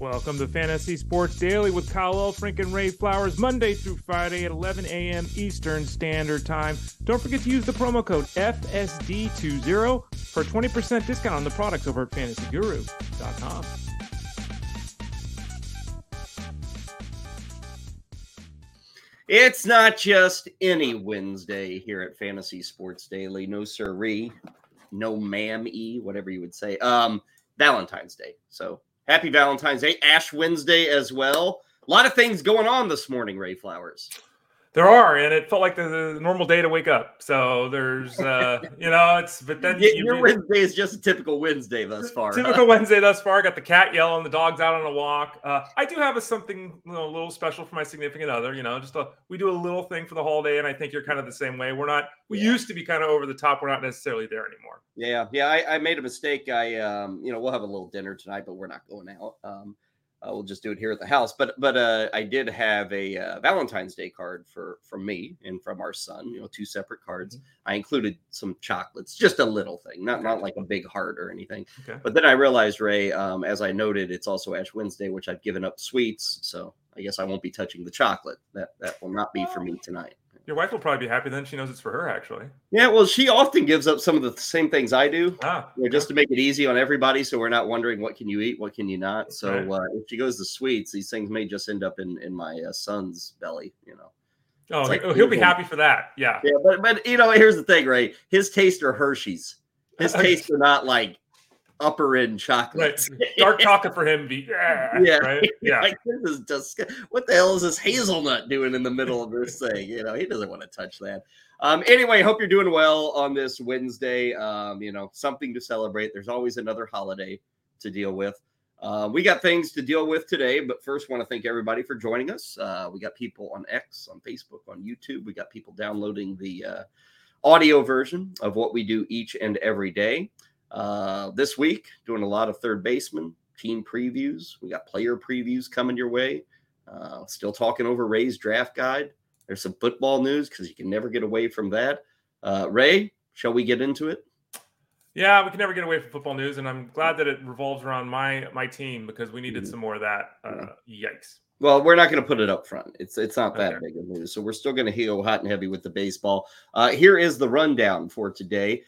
Welcome to Fantasy Sports Daily with Kyle Elfrink and Ray Flowers, Monday through Friday at 11 a.m. Eastern Standard Time. Don't forget to use the promo code FSD20 for a 20% discount on the products over at FantasyGuru.com. It's not just any Wednesday here at Fantasy Sports Daily. No siree, no ma'am-y, whatever you would say. Valentine's Day. So happy Valentine's Day, Ash Wednesday as well. A lot of things going on this morning, Ray Flowers. There are, and it felt like the normal day to wake up. So there's, Wednesday is just a typical Wednesday thus far. Wednesday thus far. Got the cat yelling, the dog's out on a walk. I do have a little special for my significant other. We do a little thing for the holiday, and I think you're kind of the same way. We used to be kind of over the top. We're not necessarily there anymore. Yeah. I made a mistake. We'll have a little dinner tonight, but we're not going out. We'll just do it here at the house. But I did have a Valentine's Day card from me and from our son, two separate cards. Mm-hmm. I included some chocolates, just a little thing, not like a big heart or anything. Okay. But then I realized, Ray, as I noted, it's also Ash Wednesday, which I've given up sweets. So I guess I won't be touching the chocolate. That will not be for me tonight. Your wife will probably be happy then. She knows it's for her, actually. Yeah, well, she often gives up some of the same things I do, just to make it easy on everybody, so we're not wondering what can you eat, what can you not. So if she goes to sweets, these things may just end up in my son's belly, Oh, he'll be happy for that, yeah. Yeah, but here's the thing, Ray. His tastes are Hershey's. His tastes are not, like, upper-end chocolate. Right. Dark chocolate for him. Right? Yeah. Like, this is what the hell is this hazelnut doing in the middle of this thing? He doesn't want to touch that. Anyway, hope you're doing well on this Wednesday. Something to celebrate. There's always another holiday to deal with. We got things to deal with today, but first want to thank everybody for joining us. We got people on X, on Facebook, on YouTube. We got people downloading the audio version of what we do each and every day. This week, doing a lot of third baseman team previews. We got player previews coming your way. Still talking over Ray's draft guide. There's some football news because you can never get away from that. Ray, shall we get into it? Yeah, we can never get away from football news, and I'm glad that it revolves around my team because we needed some more of that. Yikes. Well, we're not going to put it up front. It's not that big of news, so we're still going to go hot and heavy with the baseball. Here is the rundown for today.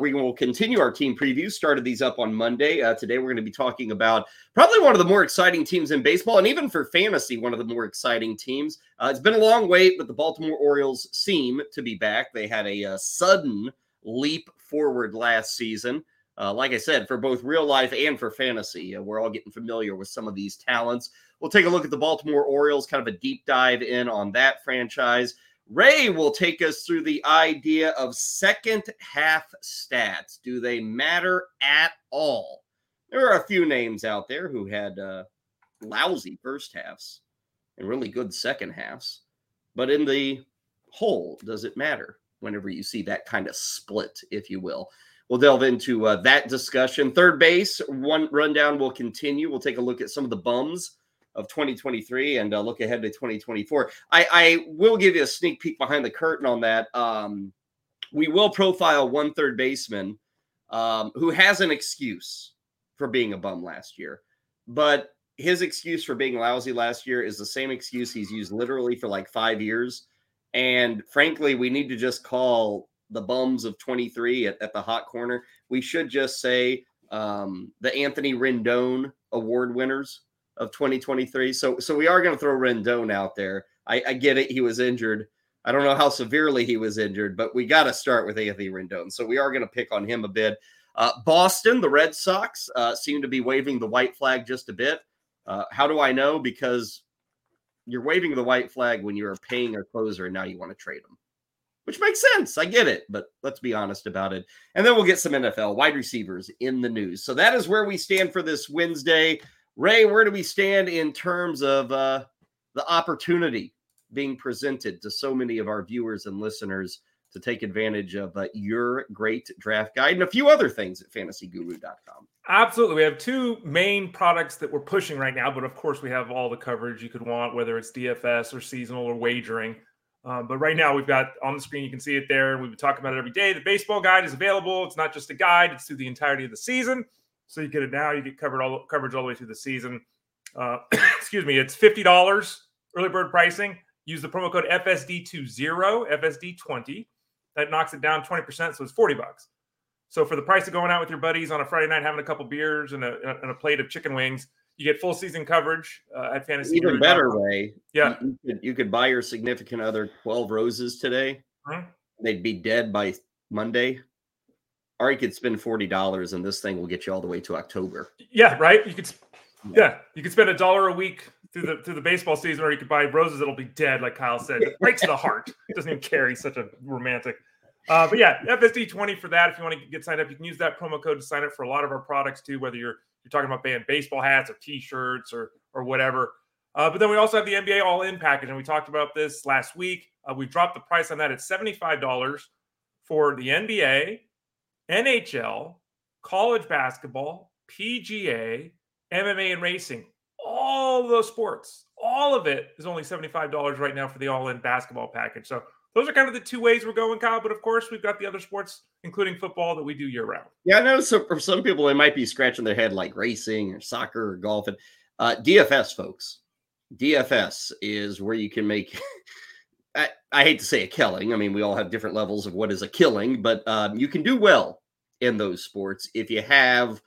We will continue our team previews. Started these up on Monday. Today, we're going to be talking about probably one of the more exciting teams in baseball, and even for fantasy, one of the more exciting teams. It's been a long wait, but the Baltimore Orioles seem to be back. They had a sudden leap forward last season. Like I said, for both real life and for fantasy, we're all getting familiar with some of these talents. We'll take a look at the Baltimore Orioles, kind of a deep dive in on that franchise. Ray will take us through the idea of second half stats. Do they matter at all? There are a few names out there who had lousy first halves and really good second halves. But in the whole, does it matter whenever you see that kind of split, if you will? We'll delve into that discussion. Third base, one rundown will continue. We'll take a look at some of the bums of 2023 and look ahead to 2024. I will give you a sneak peek behind the curtain on that. We will profile one third baseman who has an excuse for being a bum last year. But his excuse for being lousy last year is the same excuse he's used literally for like 5 years. And frankly, we need to just call the bums of 23 at the hot corner. We should just say the Anthony Rendon award winners of 2023. So we are going to throw Rendon out there. I get it. He was injured. I don't know how severely he was injured, but we got to start with Anthony Rendon. So we are going to pick on him a bit. Boston, the Red Sox, seem to be waving the white flag just a bit. How do I know? Because you're waving the white flag when you're paying a closer and now you want to trade him, which makes sense. I get it, but let's be honest about it. And then we'll get some NFL wide receivers in the news. So that is where we stand for this Wednesday. Ray, where do we stand in terms of the opportunity being presented to so many of our viewers and listeners to take advantage of your great draft guide and a few other things at FantasyGuru.com? Absolutely. We have two main products that we're pushing right now, but of course we have all the coverage you could want, whether it's DFS or seasonal or wagering. But right now we've got on the screen, you can see it there. We've been talking about it every day. The baseball guide is available. It's not just a guide. It's through the entirety of the season. So you get it now. You get coverage all the way through the season. excuse me, it's $50 early bird pricing. Use the promo code FSD20, FSD20. That knocks it down 20%, so it's $40. So for the price of going out with your buddies on a Friday night, having a couple beers and a plate of chicken wings, you get full season coverage at Fantasy. Even better way. Yeah. You could buy your significant other 12 roses today. Mm-hmm. They'd be dead by Monday. Or you could spend $40 and this thing will get you all the way to October. Yeah, right? You could spend $1 a week through the baseball season, or you could buy roses that'll be dead, like Kyle said. It breaks the heart. It doesn't even carry such a romantic. But yeah, FSD20 for that. If you want to get signed up, you can use that promo code to sign up for a lot of our products too, whether you're talking about buying baseball hats or T-shirts or whatever. But then we also have the NBA All-In package, and we talked about this last week. We dropped the price on that at $75 for the NBA, NHL, college basketball, PGA, MMA, and racing. All of those sports, all of it is only $75 right now for the All-In basketball package. So those are kind of the two ways we're going, Kyle. But, of course, we've got the other sports, including football, that we do year-round. Yeah, I know for some people, they might be scratching their head like racing or soccer or golf. And DFS, folks. DFS is where you can make – I hate to say a killing. I mean, we all have different levels of what is a killing. But you can do well in those sports if you have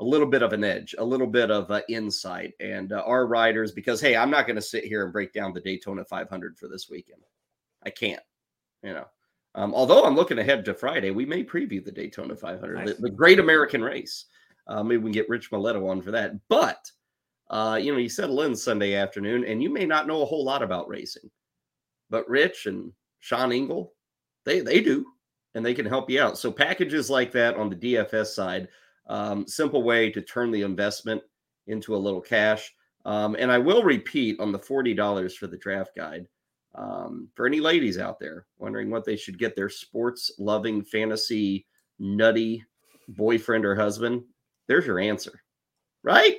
a little bit of an edge, a little bit of insight. And our riders – because, hey, I'm not going to sit here and break down the Daytona 500 for this weekend. I can't, although I'm looking ahead to Friday, we may preview the Daytona 500, nice. The great American race. Maybe we can get Rich Mileto on for that. But, you settle in Sunday afternoon, and you may not know a whole lot about racing. But Rich and Sean Engel, they do, and they can help you out. So packages like that on the DFS side, simple way to turn the investment into a little cash. And I will repeat on the $40 for the draft guide. For any ladies out there wondering what they should get their sports-loving, fantasy, nutty boyfriend or husband, there's your answer, right?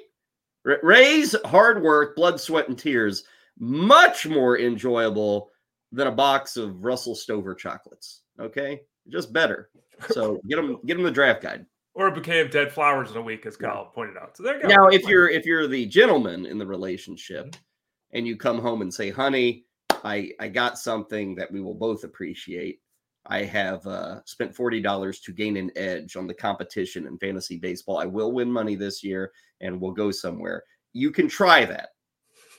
Ray's hard work, blood, sweat, and tears, much more enjoyable than a box of Russell Stover chocolates, okay? Just better. So get them the draft guide. Or a bouquet of dead flowers in a week, as Kyle pointed out. So there you go. Now, if you're the gentleman in the relationship and you come home and say, honey, I got something that we will both appreciate. I have spent $40 to gain an edge on the competition in fantasy baseball. I will win money this year and we'll go somewhere. You can try that.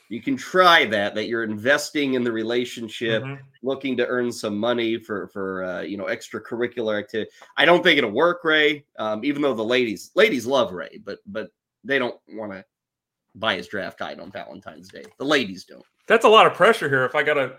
That you're investing in the relationship, looking to earn some money for extracurricular activity. I don't think it'll work, Ray, even though the ladies love Ray, but they don't want to buy his draft guide on Valentine's Day. The ladies don't. That's a lot of pressure here. If I gotta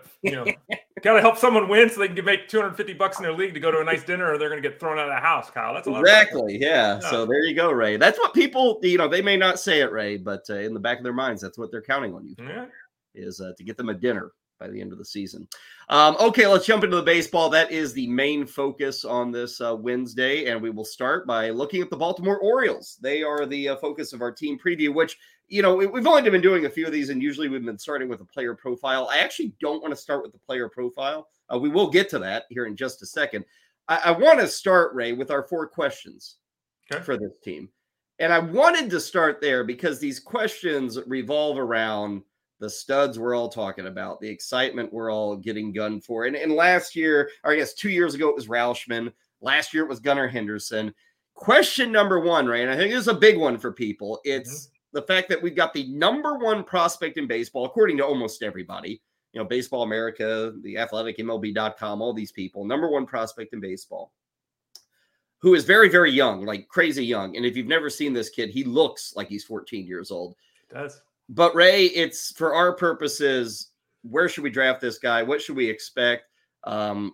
help someone win so they can make $250 in their league to go to a nice dinner, or they're gonna get thrown out of the house, Kyle. That's a lot. Exactly. Yeah. So there you go, Ray. That's what people, they may not say it, Ray, but in the back of their minds, that's what they're counting on you for, is to get them a dinner by the end of the season. Okay, let's jump into the baseball. That is the main focus on this Wednesday, and we will start by looking at the Baltimore Orioles. They are the focus of our team preview, which. We've only been doing a few of these, and usually we've been starting with a player profile. I actually don't want to start with the player profile. We will get to that here in just a second. I want to start, Ray, with our four questions for this team. And I wanted to start there because these questions revolve around the studs we're all talking about, the excitement we're all getting gunned for. And last year, or I guess 2 years ago, it was Rauschman. Last year, it was Gunnar Henderson. Question number one, Ray, and I think this is a big one for people. It's the fact that we've got the number one prospect in baseball, according to almost everybody, Baseball America, The Athletic, MLB.com, all these people, number one prospect in baseball, who is very, very young, like crazy young. And if you've never seen this kid, he looks like he's 14 years old. He does. But, Ray, it's for our purposes, where should we draft this guy? What should we expect?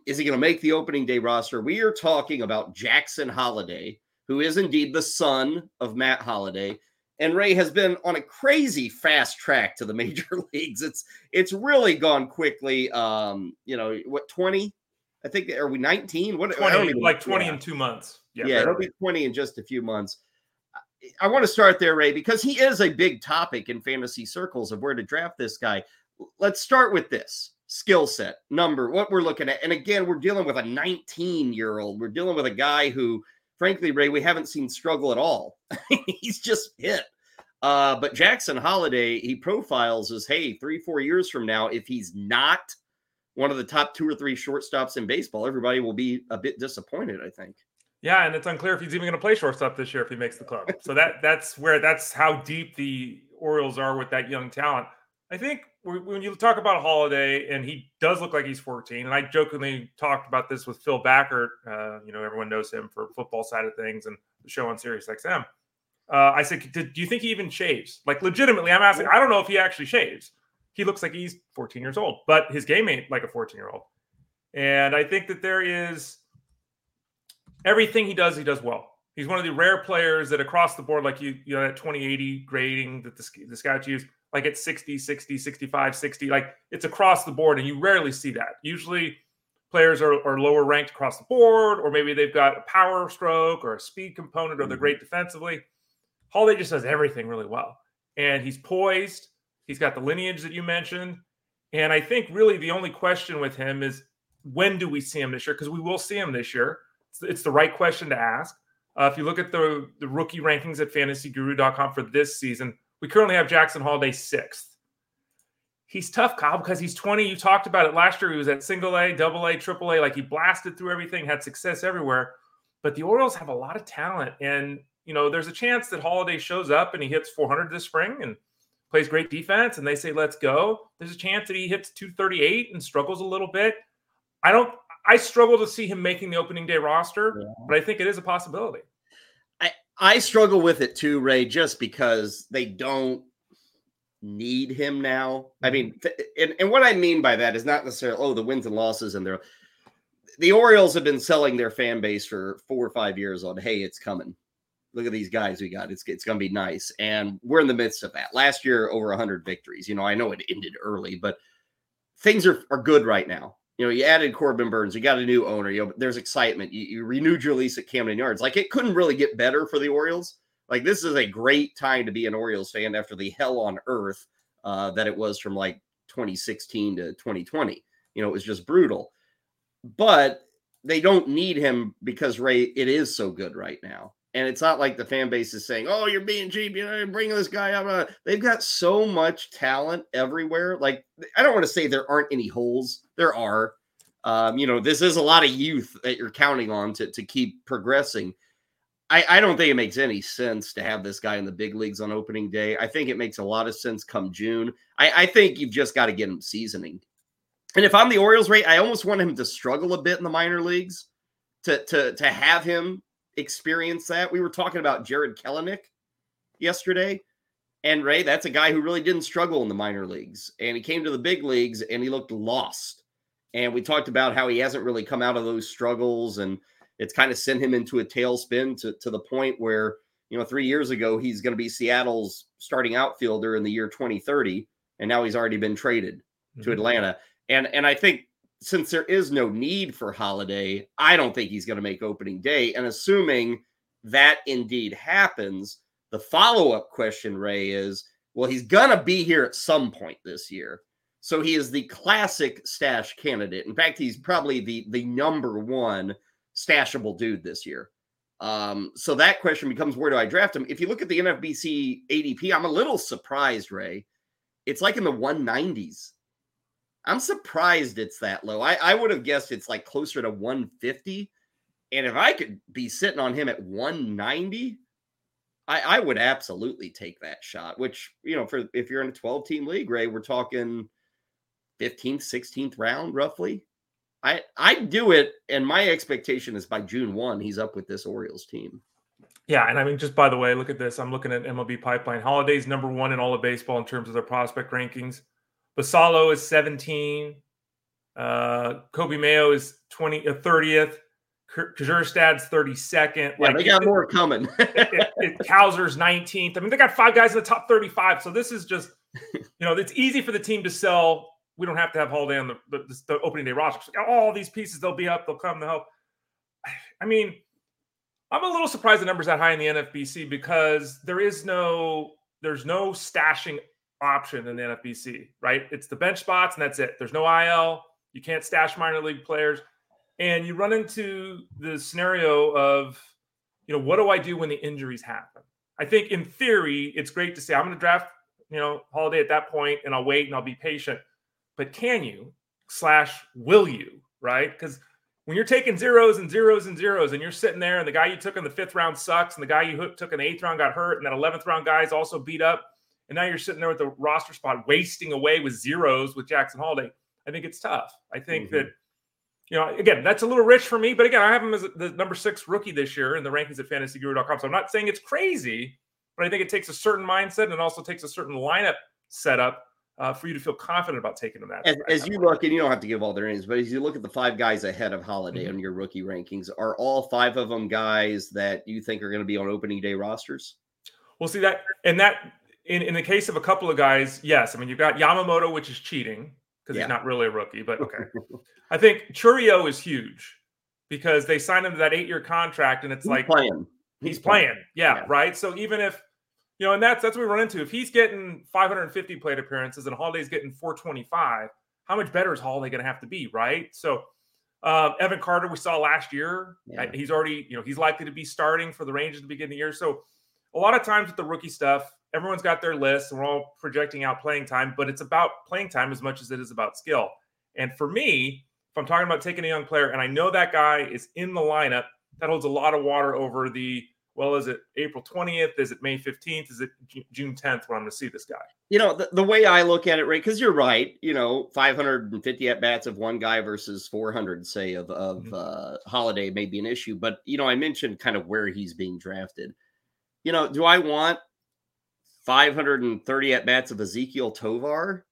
Is he going to make the opening day roster? We are talking about Jackson Holiday, who is indeed the son of Matt Holiday. And Ray has been on a crazy fast track to the major leagues. It's really gone quickly. 20? I think, are we 19? What? 20, like 20 in 2 months. Yeah, it'll be 20 in just a few months. I want to start there, Ray, because he is a big topic in fantasy circles of where to draft this guy. Let's start with this. Skill set, number, what we're looking at. And again, we're dealing with a 19-year-old. We're dealing with a guy who, frankly, Ray, we haven't seen struggle at all. He's just hit. But Jackson Holiday, he profiles as, hey, 3-4 years from now, if he's not one of the top 2 or 3 shortstops in baseball, everybody will be a bit disappointed, I think. Yeah, and it's unclear if he's even going to play shortstop this year if he makes the club. So that's how deep the Orioles are with that young talent. I think when you talk about Holiday, and he does look like he's 14, and I jokingly talked about this with Phil Backert. Everyone knows him for football side of things and the show on SiriusXM. I said, do you think he even shaves? Like, legitimately, I'm asking. I don't know if he actually shaves. He looks like he's 14 years old, but his game ain't like a 14-year-old. And I think that there is everything he does well. He's one of the rare players that across the board, like you know, that 20-80 grading that the scouts use, like it's 60, 60, 65, 60. Like, it's across the board, and you rarely see that. Usually players are lower ranked across the board, or maybe they've got a power stroke or a speed component, or they're great defensively. Holiday just does everything really well. And he's poised. He's got the lineage that you mentioned. And I think really the only question with him is, when do we see him this year? Because we will see him this year. It's the right question to ask. If you look at the rookie rankings at FantasyGuru.com for this season, we currently have Jackson Holiday 6th. He's tough, Kyle, because he's 20. You talked about it last year. He was at single A, double A, triple A. Like, he blasted through everything, had success everywhere. But the Orioles have a lot of talent. And, you know, there's a chance that Holiday shows up and he hits 400 this spring and plays great defense, and they say, let's go. There's a chance that he hits 238 and struggles a little bit. I struggle to see him making the opening day roster, but I think it is a possibility. I struggle with it too, Ray, just because they don't need him now. I mean, and what I mean by that is not necessarily, the wins and losses and the Orioles have been selling their fan base for 4 or 5 years on, hey, it's coming. Look at these guys we got. It's going to be nice. And we're in the midst of that. Last year, over 100 victories. You know, I know it ended early, but things are good right now. You know, you added Corbin Burns. You got a new owner. You know, there's excitement. You renewed your lease at Camden Yards. Like, it couldn't really get better for the Orioles. Like, this is a great time to be an Orioles fan after the hell on earth that it was from, like, 2016 to 2020. You know, it was just brutal. But they don't need him because, Ray, it is so good right now. And it's not like the fan base is saying, oh, you're being cheap, you're bringing this guy out. They've got so much talent everywhere. Like, I don't want to say there aren't any holes. There are. This is a lot of youth that you're counting on to keep progressing. I don't think it makes any sense to have this guy in the big leagues on opening day. I think it makes a lot of sense come June. I think you've just got to get him seasoning. And if I'm the Orioles, Ray, I almost want him to struggle a bit in the minor leagues to have him experience that. We were talking about Jared Kelenic yesterday, and Ray, that's a guy who really didn't struggle in the minor leagues, and he came to the big leagues and he looked lost. And we talked about how he hasn't really come out of those struggles, and it's kind of sent him into a tailspin to the point where, you know, 3 years ago he's going to be Seattle's starting outfielder in the year 2030, and now he's already been traded to Atlanta. And I think since there is no need for Holiday, I don't think he's going to make opening day. And assuming that indeed happens, the follow-up question, Ray, is, well, he's going to be here at some point this year. So he is the classic stash candidate. In fact, he's probably the number one stashable dude this year. So that question becomes, where do I draft him? If you look at the NFBC ADP, I'm a little surprised, Ray. It's like in the 190s. I'm surprised it's that low. I would have guessed it's like closer to 150. And if I could be sitting on him at 190, I would absolutely take that shot, which, you know, for if you're in a 12-team league, Ray, we're talking 15th, 16th round, roughly. I'd do it, and my expectation is by June 1, he's up with this Orioles team. Yeah, and I mean, just by the way, look at this. I'm looking at MLB Pipeline. Holiday's number one in all of baseball in terms of their prospect rankings. Basalo is 17. Kobe Mayo is 30th. Kjurstad's 32nd. Yeah, like, they got more coming. Cowser's 19th. I mean, they got 5 guys in the top 35. So this is just, it's easy for the team to sell. We don't have to have Holiday on the opening day roster. So all these pieces, they'll be up. They'll come to help. I mean, I'm a little surprised the number's that high in the NFBC because there's no stashing option in the NFBC, right? It's the bench spots, and that's it. There's no IL. You can't stash minor league players. And you run into the scenario of, what do I do when the injuries happen? I think in theory, it's great to say, I'm going to draft, Holiday at that point, and I'll wait and I'll be patient. But can you will you, right? Because when you're taking zeros and zeros and zeros and you're sitting there and the guy you took in the 5th round sucks and the guy you took in the 8th round got hurt and that 11th round guy is also beat up, and now you're sitting there with the roster spot wasting away with zeros with Jackson Holiday, I think it's tough. I think that, again, that's a little rich for me. But again, I have him as the number 6 rookie this year in the rankings at FantasyGuru.com. So I'm not saying it's crazy, but I think it takes a certain mindset and it also takes a certain lineup setup for you to feel confident about taking them that. As you look, and you don't have to give all their names, but as you look at the 5 guys ahead of Holiday on your rookie rankings, are all 5 of them guys that you think are going to be on opening day rosters? We'll see that. And that, in the case of a couple of guys, yes. I mean, you've got Yamamoto, which is cheating because he's not really a rookie, but okay. I think Churio is huge because they signed him to that 8-year contract, and it's he's playing. Yeah, right? So even if, and that's what we run into. If he's getting 550 plate appearances and Holiday's getting 425, how much better is Holiday going to have to be, right? So Evan Carter, we saw last year, he's already, he's likely to be starting for the Rangers at the beginning of the year. So a lot of times with the rookie stuff, everyone's got their list and we're all projecting out playing time, but it's about playing time as much as it is about skill. And for me, if I'm talking about taking a young player and I know that guy is in the lineup, that holds a lot of water over the, well, is it April 20th? Is it May 15th? Is it June 10th when I'm going to see this guy? The way I look at it, Ray, because you're right, 550 at-bats of one guy versus 400, say, of Holiday may be an issue. But, I mentioned kind of where he's being drafted. Do I want 530 at-bats of Ezekiel Tovar?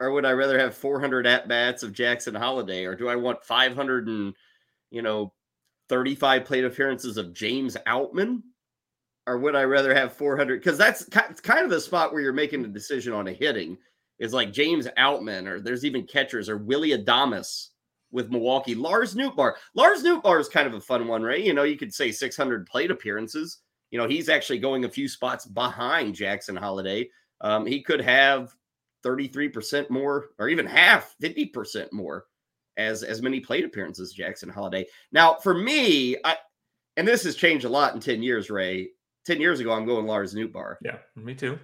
Or would I rather have 400 at-bats of Jackson Holiday? Or do I want 35 plate appearances of James Outman? Or would I rather have 400? Because that's kind of the spot where you're making a decision on a hitting. It's like James Outman, or there's even catchers, or Willy Adames with Milwaukee. Lars Nootbaar. Lars Nootbaar is kind of a fun one, right? You could say 600 plate appearances. He's actually going a few spots behind Jackson Holiday. He could have 33% more, or even half, 50% more, as many plate appearances as Jackson Holiday. Now, for me, and this has changed a lot in 10 years, Ray. 10 years ago, I'm going Lars Nootbaar. Yeah, me too.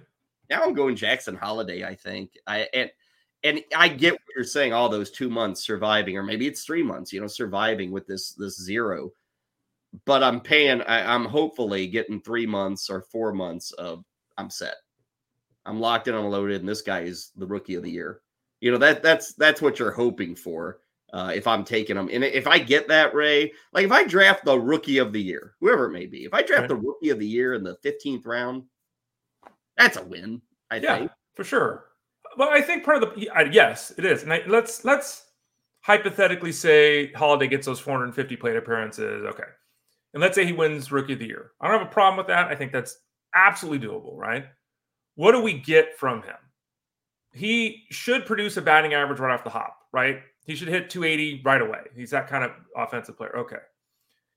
Now I'm going Jackson Holiday, I think. And I get what you're saying, all those 2 months surviving, or maybe it's 3 months, surviving with this zero. But I'm paying, I'm hopefully getting 3 months or 4 months of, I'm set. I'm locked in, I'm loaded, and this guy is the rookie of the year. That's what you're hoping for. If I'm taking them. And if I get that, Ray, like if I draft the rookie of the year, whoever it may be, if I draft the rookie of the year in the 15th round, that's a win, I think. For sure. Well, I think part of yes, it is. And let's hypothetically say Holiday gets those 450 plate appearances. Okay. And let's say he wins rookie of the year. I don't have a problem with that. I think that's absolutely doable, right? What do we get from him? He should produce a batting average right off the hop, right? He should hit 280 right away. He's that kind of offensive player. Okay.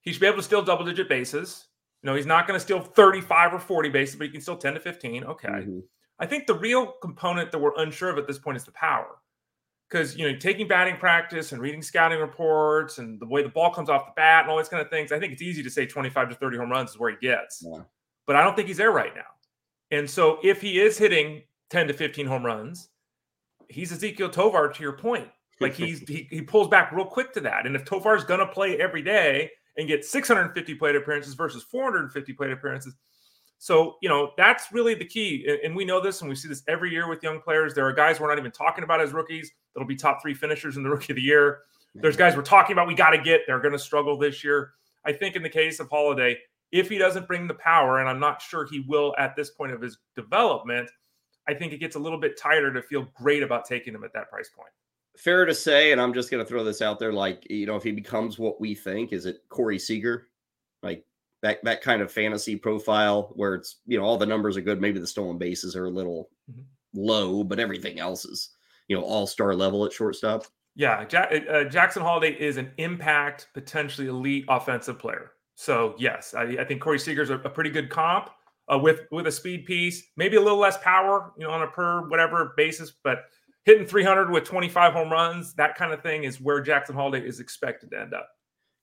He should be able to steal double-digit bases. He's not going to steal 35 or 40 bases, but he can steal 10 to 15. Okay. Mm-hmm. I think the real component that we're unsure of at this point is the power. Because, taking batting practice and reading scouting reports and the way the ball comes off the bat and all these kind of things, I think it's easy to say 25 to 30 home runs is where he gets. Yeah. But I don't think he's there right now. And so if he is hitting 10 to 15 home runs, he's Ezekiel Tovar, to your point. Like he pulls back real quick to that. And if Tovar's going to play every day and get 650 plate appearances versus 450 plate appearances. So, that's really the key. And we know this, and we see this every year with young players. There are guys we're not even talking about as rookies that'll be top 3 finishers in the rookie of the year. There's guys we're talking about we got to get. They're going to struggle this year. I think in the case of Holiday, if he doesn't bring the power, and I'm not sure he will at this point of his development, I think it gets a little bit tighter to feel great about taking him at that price point. Fair to say, and I'm just going to throw this out there, like, if he becomes what we think, is it Corey Seager? Like that kind of fantasy profile where it's, all the numbers are good. Maybe the stolen bases are a little low, but everything else is, all-star level at shortstop. Yeah. Jackson Holiday is an impact, potentially elite offensive player. So yes, I think Corey Seager's a pretty good comp with a speed piece, maybe a little less power, on a per whatever basis, but hitting 300 with 25 home runs, that kind of thing is where Jackson Holiday is expected to end up.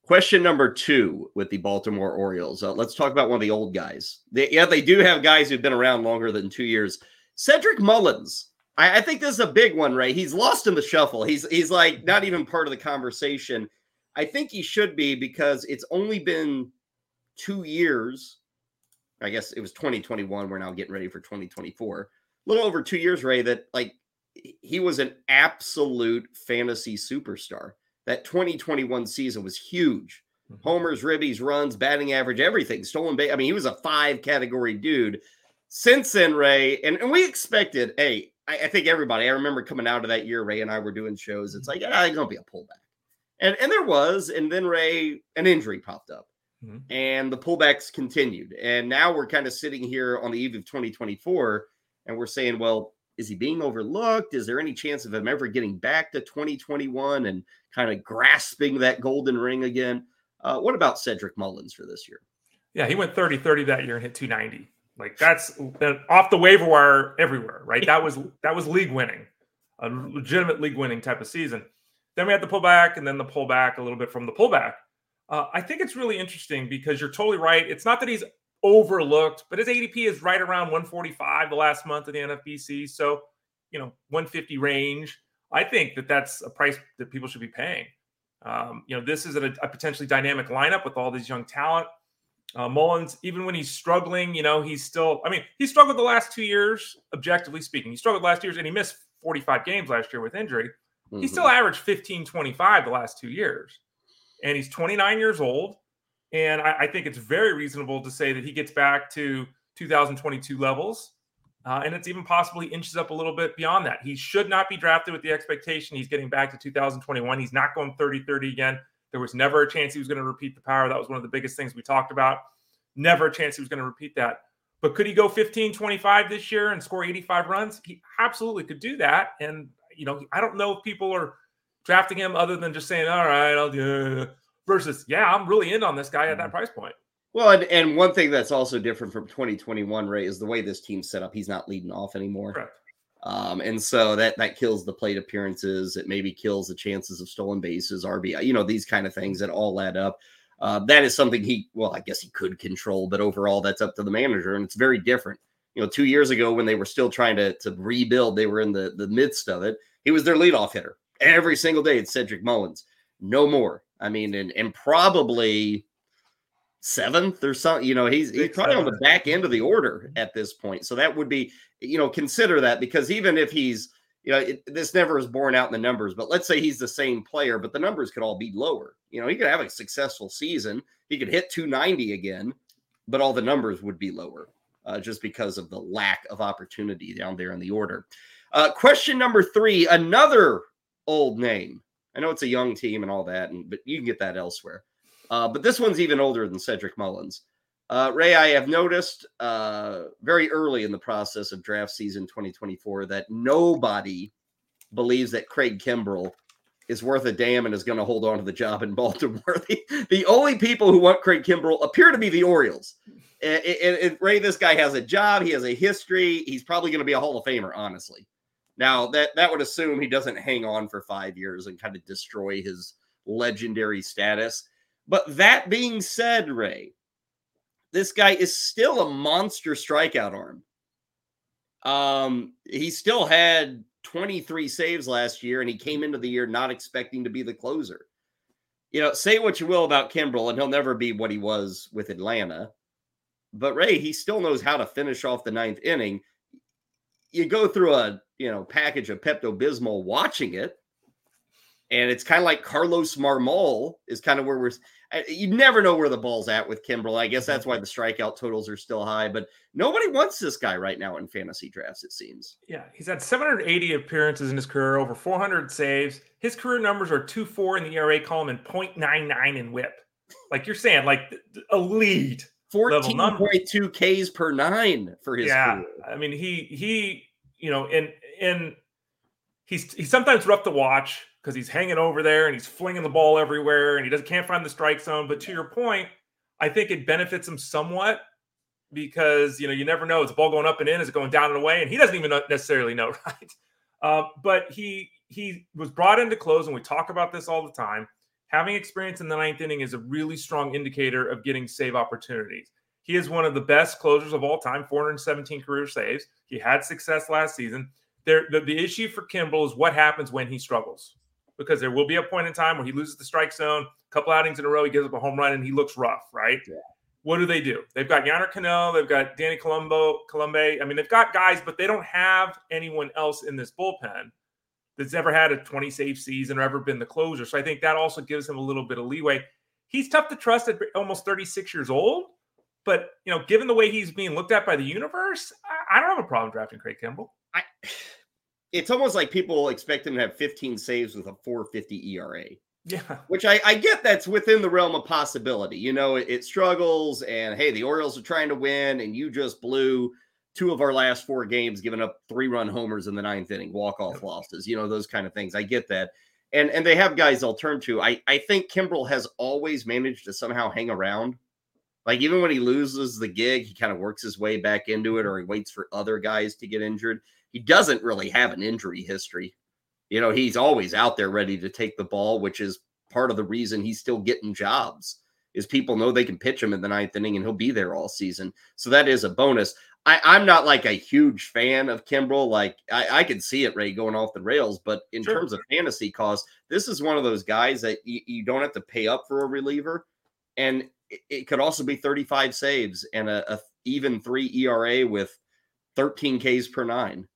Question number two with the Baltimore Orioles. Let's talk about one of the old guys. They do have guys who've been around longer than 2 years. Cedric Mullins. I think this is a big one, right? He's lost in the shuffle. He's like not even part of the conversation. I think he should be because it's only been 2 years. I guess it was 2021. We're now getting ready for 2024. A little over 2 years, Ray, that like he was an absolute fantasy superstar. That 2021 season was huge. Homers, ribbies, runs, batting average, everything. Stolen base. I mean, he was a five-category dude. Since then, Ray, and we expected, hey, I think everybody, I remember coming out of that year, Ray and I were doing shows. It's like, there's going to be a pullback. And there was. And then, Ray, an injury popped up. Mm-hmm. And the pullbacks continued. And now we're kind of sitting here on the eve of 2024, and we're saying, well, is he being overlooked? Is there any chance of him ever getting back to 2021 and kind of grasping that golden ring again? What about Cedric Mullins for this year? Yeah, he went 30-30 that year and hit 290. Like that's off the waiver wire everywhere, right? That was league winning, a legitimate league winning type of season. Then we had the pullback and then the pullback a little bit from the pullback. I think it's really interesting because you're totally right. It's not that he's overlooked, but his ADP is right around 145 the last month of the NFBC. So, 150 range. I think that's a price that people should be paying. This is a potentially dynamic lineup with all this young talent. Mullins, even when he's struggling, he struggled the last 2 years, objectively speaking. He struggled last year and he missed 45 games last year with injury. Mm-hmm. He still averaged 15-25 the last 2 years. And he's 29 years old. And I think it's very reasonable to say that he gets back to 2022 levels. And it's even possibly inches up a little bit beyond that. He should not be drafted with the expectation he's getting back to 2021. He's not going 30-30 again. There was never a chance he was going to repeat the power. That was one of the biggest things we talked about. Never a chance he was going to repeat that. But could he go 15-25 this year and score 85 runs? He absolutely could do that. And, I don't know if people are drafting him other than just saying, all right, I'll do it. Versus, I'm really in on this guy at that price point. Well, and one thing that's also different from 2021, Ray, is the way this team's set up. He's not leading off anymore. Correct. And so that kills the plate appearances. It maybe kills the chances of stolen bases, RBI, these kind of things that all add up. That is something I guess he could control, but overall that's up to the manager, and it's very different. 2 years ago when they were still trying to rebuild, they were in the midst of it. He was their leadoff hitter. Every single day it's Cedric Mullins. No more. I mean, and probably seventh or something, he's probably on the back end of the order at this point. So that would be, consider that, because even if he's, this never is borne out in the numbers, but let's say he's the same player, but the numbers could all be lower. He could have a successful season. He could hit 290 again, but all the numbers would be lower just because of the lack of opportunity down there in the order. Question number three, another old name. I know it's a young team and all that, but you can get that elsewhere. But this one's even older than Cedric Mullins. Ray, I have noticed very early in the process of draft season 2024 that nobody believes that Craig Kimbrel is worth a damn and is going to hold on to the job in Baltimore. The only people who want Craig Kimbrel appear to be the Orioles. And Ray, this guy has a job. He has a history. He's probably going to be a Hall of Famer, honestly. Now, that would assume he doesn't hang on for 5 years and kind of destroy his legendary status. But that being said, Ray, this guy is still a monster strikeout arm. He still had 23 saves last year, and he came into the year not expecting to be the closer. Say what you will about Kimbrel, and he'll never be what he was with Atlanta. But, Ray, he still knows how to finish off the ninth inning. You go through a package of Pepto-Bismol watching it. And it's kind of like Carlos Marmol is kind of where you never know where the ball's at with Kimbrel. I guess that's why the strikeout totals are still high, but nobody wants this guy right now in fantasy drafts, it seems. Yeah. He's had 780 appearances in his career, over 400 saves. His career numbers are 2.4 in the ERA column and 0.99 in WHIP. Like you're saying, like elite 14.2 Ks per nine for his career. I mean, he, and he's sometimes rough to watch because he's hanging over there and he's flinging the ball everywhere and he can't find the strike zone. But to your point, I think it benefits him somewhat because, you never know. Is the ball going up and in? Is it going down and away? And he doesn't even necessarily know, right? But he was brought in to close, and we talk about this all the time, Having experience in the ninth inning is a really strong indicator of getting save opportunities. He is one of the best closers of all time, 417 career saves. He had success last season. The issue for Kimbrel is what happens when he struggles, because there will be a point in time where he loses the strike zone, a couple outings in a row, he gives up a home run, and he looks rough, right? Yeah. What do? They've got Yonder Cano. They've got Danny Colombe. I mean, they've got guys, but they don't have anyone else in this bullpen that's ever had a 20-save season or ever been the closer. So I think that also gives him a little bit of leeway. He's tough to trust at almost 36 years old. But, you know, given the way he's being looked at by the universe, I don't have a problem drafting Craig Kimbrel. It's almost like people expect him to have 15 saves with a 4.50 ERA. Yeah. Which I get that's within the realm of possibility. You know, it struggles, and, hey, the Orioles are trying to win, and you just blew two of our last four games, giving up 3-run homers in the ninth inning, walk-off losses, you know, those kind of things. I get that. And they have guys they'll turn to. I think Kimbrel has always managed to somehow hang around. Like, even when he loses the gig, he kind of works his way back into it, or he waits for other guys to get injured. He doesn't really have an injury history. You know, he's always out there ready to take the ball, which is part of the reason he's still getting jobs, is people know they can pitch him in the ninth inning and he'll be there all season. So that is a bonus. I'm not like a huge fan of Kimbrel. Like, I can see it, Ray, going off the rails, but in terms of fantasy costs, this is one of those guys that you don't have to pay up for a reliever. And it could also be 35 saves and a even 3 ERA with 13 Ks per 9.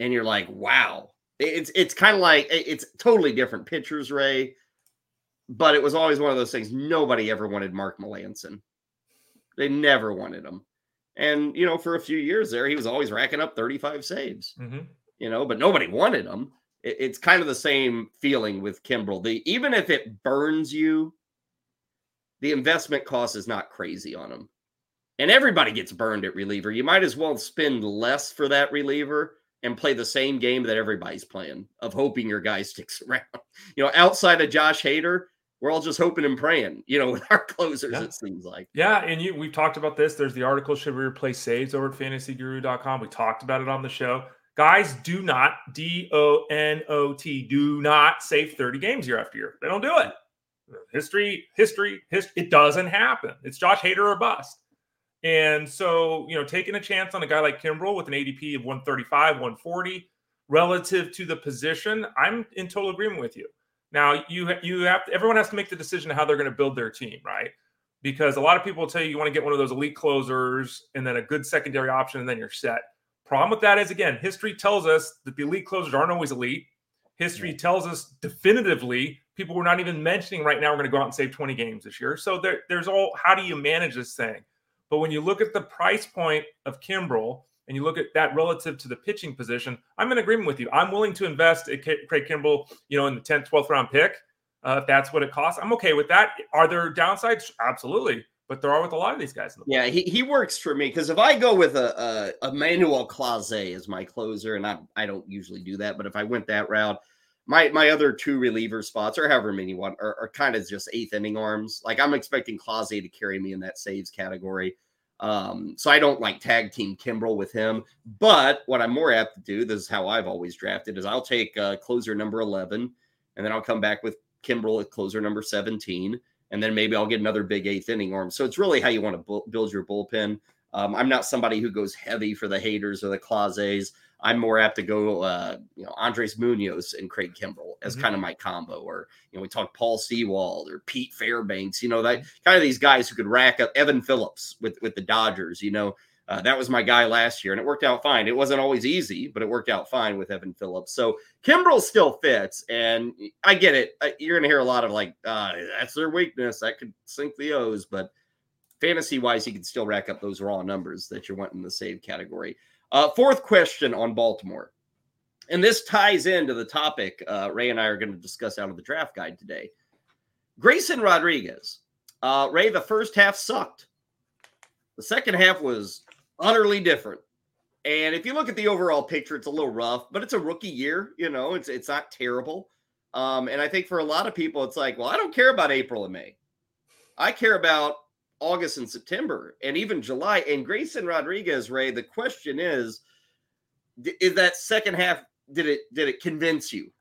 And you're like, wow. It's kind of like, it's totally different pitchers, Ray, but it was always one of those things. Nobody ever wanted Mark Melancon. They never wanted him. And, you know, for a few years there, he was always racking up 35 saves, you know, but nobody wanted him. It's kind of the same feeling with Kimbrel. Even if it burns you, the investment cost is not crazy on him. And everybody gets burned at reliever. You might as well spend less for that reliever and play the same game that everybody's playing of hoping your guy sticks around. You know, outside of Josh Hader, we're all just hoping and praying, you know, with our closers, it seems like. Yeah, and we've talked about this. There's the article, Should We Replace Saves, over at FantasyGuru.com. We talked about it on the show. Guys do not, D-O-N-O-T, do not save 30 games year after year. They don't do it. History. It doesn't happen. It's Josh Hader or bust. And so, you know, taking a chance on a guy like Kimbrel with an ADP of 135, 140, relative to the position, I'm in total agreement with you. Now, you have to, everyone has to make the decision how they're going to build their team, right? Because a lot of people will tell you you want to get one of those elite closers and then a good secondary option, and then you're set. Problem with that is, again, history tells us that the elite closers aren't always elite. History tells us definitively people we're not even mentioning right now are going to go out and save 20 games this year. So there's all, how do you manage this thing? But when you look at the price point of Kimbrel and you look at that relative to the pitching position, I'm in agreement with you. I'm willing to invest at Craig Kimbrel, you know, in the 10th, 12th round pick. If that's what it costs, I'm okay with that. Are there downsides? Absolutely. But there are with a lot of these guys. He works for me, because if I go with a Emmanuel Clase as my closer, and I don't usually do that, but if I went that route, my other two reliever spots, or however many one, are kind of just eighth inning arms. Like, I'm expecting Clase to carry me in that saves category. So I don't like tag team Kimbrel with him. But what I'm more apt to do, this is how I've always drafted, is I'll take closer number 11, and then I'll come back with Kimbrel at closer number 17. And then maybe I'll get another big eighth inning arm. So it's really how you want to build your bullpen. I'm not somebody who goes heavy for the Haders or the Clases. I'm more apt to go, Andres Munoz and Craig Kimbrel as kind of my combo. Or, you know, we talked Paul Sewald or Pete Fairbanks, you know, that kind of these guys who could rack up. Evan Phillips with the Dodgers, you know, that was my guy last year, and it worked out fine. It wasn't always easy, but it worked out fine with Evan Phillips. So Kimbrel still fits, and I get it. You're going to hear a lot of like, that's their weakness. That could sink the O's, but fantasy-wise, he can still rack up those raw numbers that you're wanting in the save category. Fourth question on Baltimore, and this ties into the topic Ray and I are going to discuss out of the draft guide today. Grayson Rodriguez. Ray, the first half sucked. The second half was utterly different. And if you look at the overall picture, it's a little rough, but it's a rookie year. You know, it's not terrible. And I think for a lot of people, it's like, well, I don't care about April and May. I care about August and September and even July. And Grayson Rodriguez, Ray, the question is that second half, did it convince you?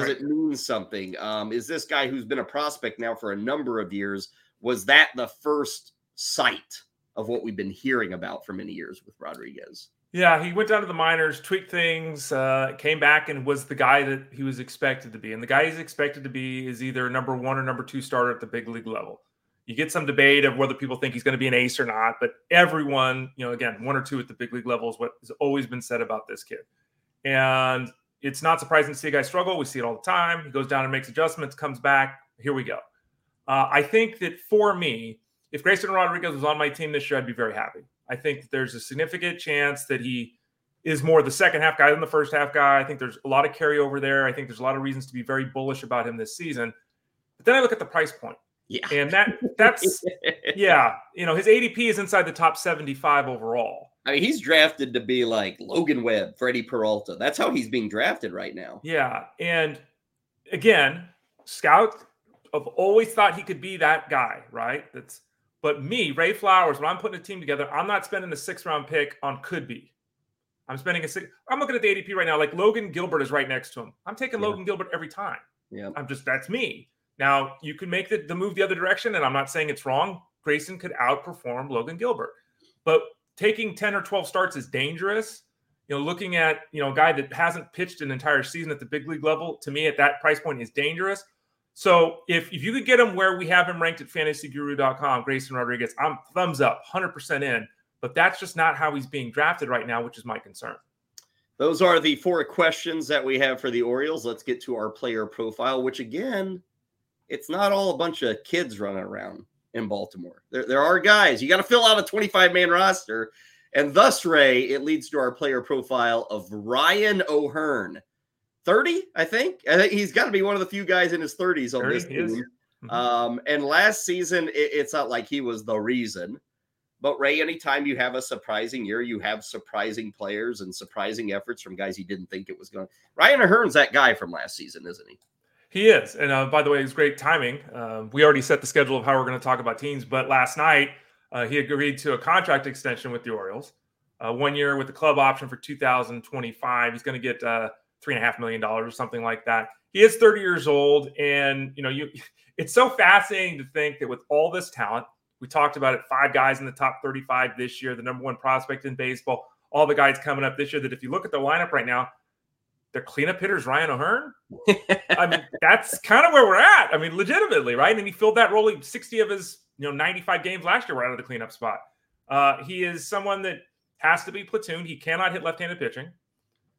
Does it mean something? Is this guy who's been a prospect now for a number of years, was that the first sight of what we've been hearing about for many years with Rodriguez? Yeah, he went down to the minors, tweaked things, came back and was the guy that he was expected to be. And the guy he's expected to be is either number one or number two starter at the big league level. You get some debate of whether people think he's going to be an ace or not, but everyone, you know, again, one or two at the big league level is what has always been said about this kid. And it's not surprising to see a guy struggle. We see it all the time. He goes down and makes adjustments, comes back. Here we go. I think that for me, if Grayson Rodriguez was on my team this year, I'd be very happy. I think that there's a significant chance that he is more the second half guy than the first half guy. I think there's a lot of carryover there. I think there's a lot of reasons to be very bullish about him this season. But then I look at the price point. Yeah. And that's yeah, you know, his ADP is inside the top 75 overall. I mean, he's drafted to be like Logan Webb, Freddie Peralta. That's how he's being drafted right now. Yeah. And again, scouts have always thought he could be that guy, right? But me, Ray Flowers, when I'm putting a team together, I'm not spending a 6th round pick on could be. I'm spending I'm looking at the ADP right now, like Logan Gilbert is right next to him. I'm taking Logan Gilbert every time. Yeah. That's me. Now, you can make the move the other direction, and I'm not saying it's wrong. Grayson could outperform Logan Gilbert. But taking 10 or 12 starts is dangerous. You know, looking at, you know, a guy that hasn't pitched an entire season at the big league level, to me, at that price point is dangerous. So if you could get him where we have him ranked at FantasyGuru.com, Grayson Rodriguez, I'm thumbs up, 100% in. But that's just not how he's being drafted right now, which is my concern. Those are the 4 questions that we have for the Orioles. Let's get to our player profile, which, again, it's not all a bunch of kids running around in Baltimore. There are guys. You got to fill out a 25-man roster. And thus, Ray, it leads to our player profile of Ryan O'Hearn. 30, I think. He's got to be one of the few guys in his 30s on this team. Mm-hmm. And last season, it's not like he was the reason. But, Ray, anytime you have a surprising year, you have surprising players and surprising efforts from guys you didn't think it was going to. Ryan O'Hearn's that guy from last season, isn't he? He is. And by the way, it's great timing. We already set the schedule of how we're going to talk about teams. But last night, he agreed to a contract extension with the Orioles. 1 year with the club option for 2025. He's going to get $3.5 million or something like that. He is 30 years old. And, you know, it's so fascinating to think that with all this talent, we talked about it, 5 guys in the top 35 this year, the number one prospect in baseball, all the guys coming up this year, that if you look at the lineup right now, their cleanup hitter's Ryan O'Hearn. I mean, that's kind of where we're at. I mean, legitimately, right? And he filled that role. 60 of his, 95 games last year were out of the cleanup spot. He is someone that has to be platooned. He cannot hit left-handed pitching.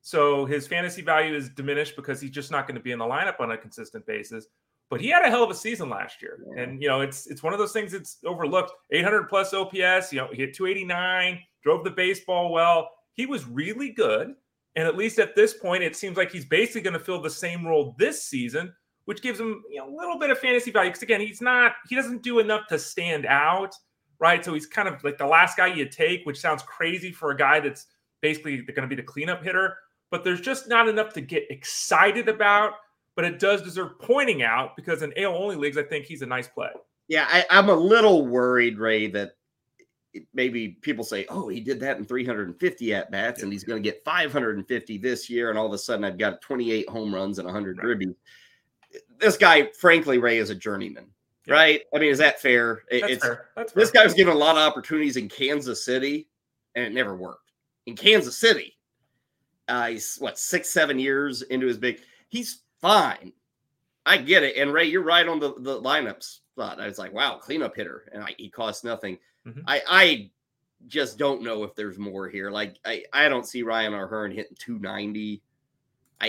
So his fantasy value is diminished because he's just not going to be in the lineup on a consistent basis. But he had a hell of a season last year. Yeah. And, it's one of those things that's overlooked. 800-plus OPS, he hit 289, drove the baseball well. He was really good. And at least at this point, it seems like he's basically going to fill the same role this season, which gives him a little bit of fantasy value. Because, again, he doesn't do enough to stand out, right? So he's kind of like the last guy you take, which sounds crazy for a guy that's basically going to be the cleanup hitter. But there's just not enough to get excited about. But it does deserve pointing out because in AL-only leagues, I think he's a nice play. Yeah, I'm a little worried, Ray, that maybe people say, oh, he did that in 350 at-bats, and he's going to get 550 this year, and all of a sudden I've got 28 home runs and 100 ribbies. This guy, frankly, Ray, is a journeyman, right? I mean, is that fair? That's fair. This guy was given a lot of opportunities in Kansas City, and it never worked. In Kansas City, he's, 6-7 years into his big – he's fine. I get it. And, Ray, you're right on the lineups. I was like, wow, cleanup hitter. And he costs nothing. Mm-hmm. I just don't know if there's more here. Like, I don't see Ryan O'Hearn hitting 290.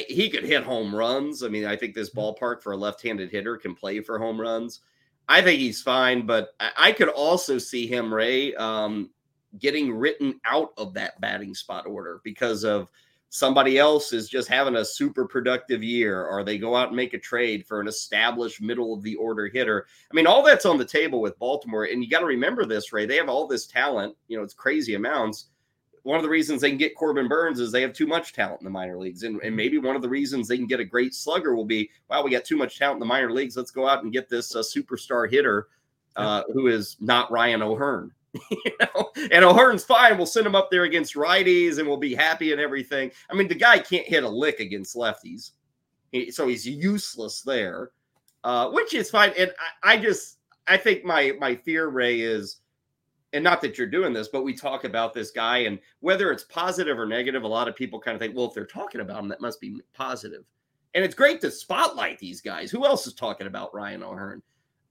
He could hit home runs. I mean, I think this ballpark for a left-handed hitter can play for home runs. I think he's fine, but I could also see him, Ray, getting written out of that batting spot order because of somebody else is just having a super productive year, or they go out and make a trade for an established middle-of-the-order hitter. I mean, all that's on the table with Baltimore, and you got to remember this, Ray. They have all this talent. It's crazy amounts. One of the reasons they can get Corbin Burns is they have too much talent in the minor leagues, and maybe one of the reasons they can get a great slugger will be, wow, we got too much talent in the minor leagues. Let's go out and get this superstar hitter who is not Ryan O'Hearn. And O'Hearn's fine. We'll send him up there against righties and we'll be happy and everything. I mean, the guy can't hit a lick against lefties. So he's useless there, which is fine. And I think my fear, Ray, is, and not that you're doing this, but we talk about this guy, and whether it's positive or negative, a lot of people kind of think, well, if they're talking about him, that must be positive. And it's great to spotlight these guys. Who else is talking about Ryan O'Hearn?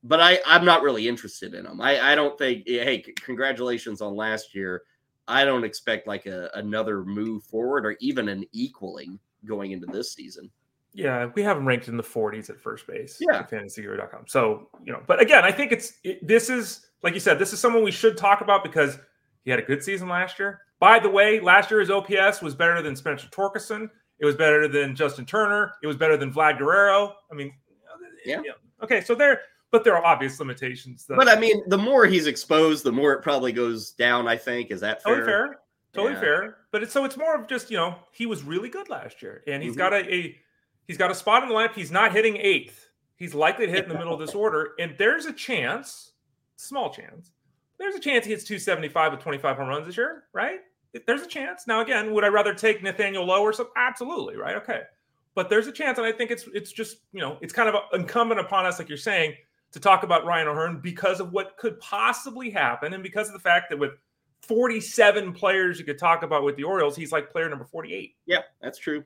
But I'm not really interested in him. I don't think, hey, congratulations on last year. I don't expect like another move forward or even an equaling going into this season. Yeah, we have him ranked in the 40s at first base. Yeah, at FantasyGuru.com. So, but again, I think this is, like you said, this is someone we should talk about because he had a good season last year. By the way, last year his OPS was better than Spencer Torkelson. It was better than Justin Turner. It was better than Vlad Guerrero. I mean, yeah. Okay, so there are obvious limitations. But I mean, the more he's exposed, the more it probably goes down, I think. Is that fair? Totally fair. But it's more of just, he was really good last year. And he's got he's got a spot in the lineup. He's not hitting eighth. He's likely to hit in the middle of this order. And there's a chance, small chance, he hits 275 with 25 home runs this year, right? There's a chance. Now, again, would I rather take Nathaniel Lowe or something? Absolutely, right? Okay. But there's a chance. And I think it's just, it's kind of incumbent upon us, like you're saying, to talk about Ryan O'Hearn because of what could possibly happen. And because of the fact that with 47 players you could talk about with the Orioles, he's like player number 48. Yeah, that's true.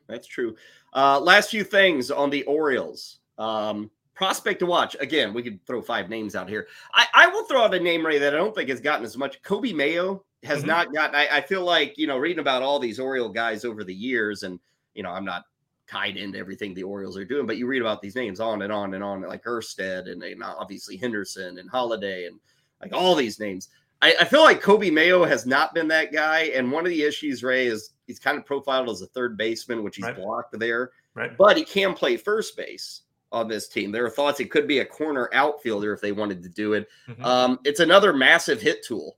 Last few things on the Orioles. Prospect to watch. Again, we could throw five names out here. I will throw out a name, Ray, that I don't think has gotten as much. Kobe Mayo has not gotten. I feel like, reading about all these Oriole guys over the years, and, I'm not tied into everything the Orioles are doing, but you read about these names on and on and on, like Erstead and obviously Henderson and Holiday and like all these names. I feel like Kobe Mayo has not been that guy. And one of the issues, Ray, is he's kind of profiled as a third baseman, which he's blocked there. Right. But he can play first base on this team. There are thoughts it could be a corner outfielder if they wanted to do it. It's another massive hit tool.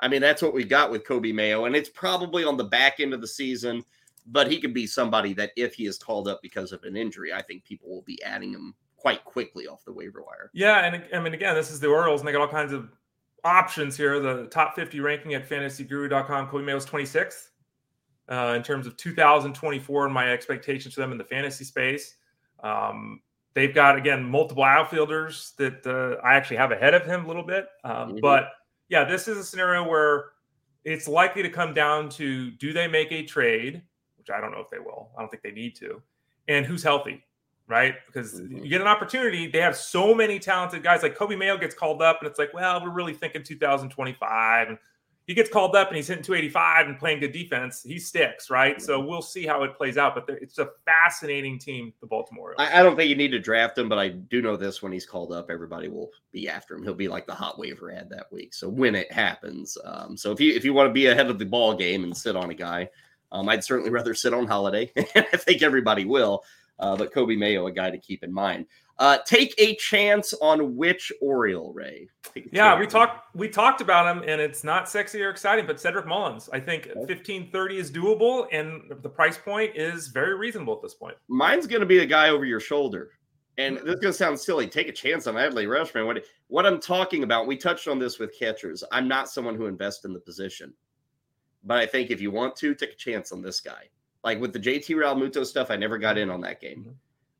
I mean, that's what we got with Kobe Mayo. And it's probably on the back end of the season. But he could be somebody that if he is called up because of an injury, I think people will be adding him quite quickly off the waiver wire. Yeah, and I mean, again, this is the Orioles, and they got all kinds of options here. The top 50 ranking at FantasyGuru.com, Kobe Mayo's 26th in terms of 2024 and my expectations for them in the fantasy space. They've got, again, multiple outfielders that I actually have ahead of him a little bit. But, yeah, this is a scenario where it's likely to come down to do they make a trade – which I don't know if they will. I don't think they need to. And who's healthy, right? Because you get an opportunity. They have so many talented guys. Like Kobe Mayo gets called up, and it's like, well, we're really thinking 2025. And he gets called up, and he's hitting 285 and playing good defense. He sticks, right? So we'll see how it plays out. But it's a fascinating team, the Baltimore Orioles. I don't think you need to draft him, but I do know this. When he's called up, everybody will be after him. He'll be like the hot waiver ad that week. So when it happens. So if you want to be ahead of the ball game and sit on a guy, I'd certainly rather sit on Holiday. I think everybody will. But Kobe Mayo, a guy to keep in mind. Take a chance on which Oriole, Ray? Yeah, we talked about him, and it's not sexy or exciting, but Cedric Mullins. I think $15.30 is doable, and the price point is very reasonable at this point. Mine's going to be the guy over your shoulder. And this is going to sound silly. Take a chance on Adley Rutschman. What I'm talking about, we touched on this with catchers. I'm not someone who invests in the position. But I think if you want to, take a chance on this guy. Like with the JT Realmuto stuff, I never got in on that game.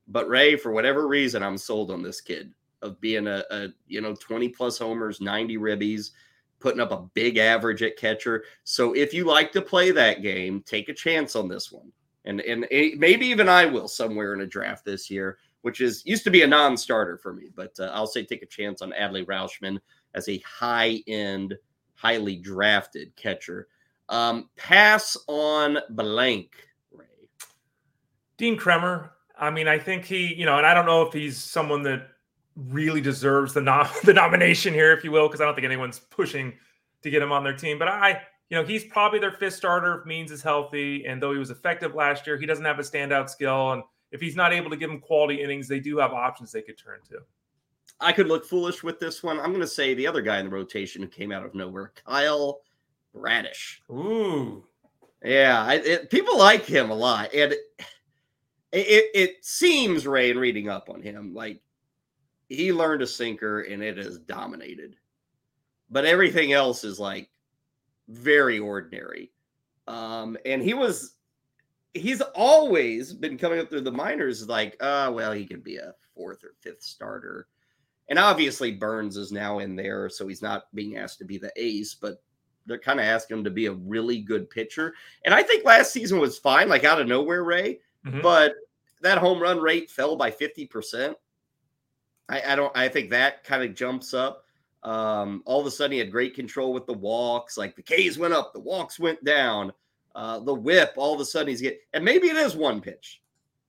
But Ray, for whatever reason, I'm sold on this kid of being a 20-plus homers, 90 ribbies, putting up a big average at catcher. So if you like to play that game, take a chance on this one. And maybe even I will somewhere in a draft this year, which used to be a non-starter for me. But I'll say take a chance on Adley Rutschman as a high-end, highly drafted catcher. Pass on blank, Ray. Dean Kremer. I mean, I think he, and I don't know if he's someone that really deserves the nomination here, if you will, because I don't think anyone's pushing to get him on their team. But he's probably their fifth starter if Means is healthy. And though he was effective last year, he doesn't have a standout skill. And if he's not able to give him quality innings, they do have options they could turn to. I could look foolish with this one. I'm going to say the other guy in the rotation who came out of nowhere, Kyle Bradish. Ooh. Yeah. People like him a lot. And it seems, Ray, in reading up on him, like he learned a sinker and it is dominated. But everything else is like very ordinary. And he was he's always been coming up through the minors like, well, he could be a fourth or fifth starter. And obviously Burns is now in there, so he's not being asked to be the ace, but they're kind of asking him to be a really good pitcher. And I think last season was fine, like out of nowhere, Ray. Mm-hmm. But that home run rate fell by 50%. I think that kind of jumps up. All of a sudden he had great control with the walks. Like the Ks went up, the walks went down. The whip, all of a sudden he's getting, and maybe it is one pitch.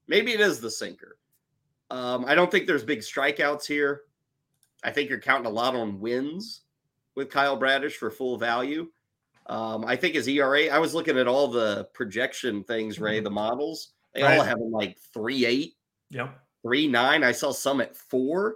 Maybe it is the sinker. I don't think there's big strikeouts here. I think you're counting a lot on wins with Kyle Bradish for full value. I think his ERA, I was looking at all the projection things, Ray, the models. They all have him like 3.8, 3.9. I saw some at 4,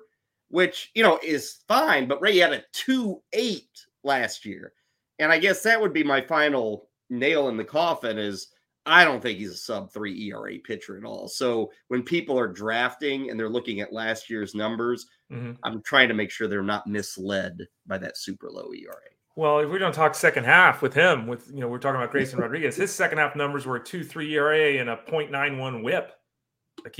which, you know, is fine. But Ray had a 2.8 last year. And I guess that would be my final nail in the coffin is I don't think he's a sub 3 ERA pitcher at all. So when people are drafting and they're looking at last year's numbers, I'm trying to make sure they're not misled by that super low ERA. Well, if we don't talk second half with him, with, you know, we're talking about Grayson Rodriguez, his second half numbers were a 2.3 ERA and a 0.91 whip. Like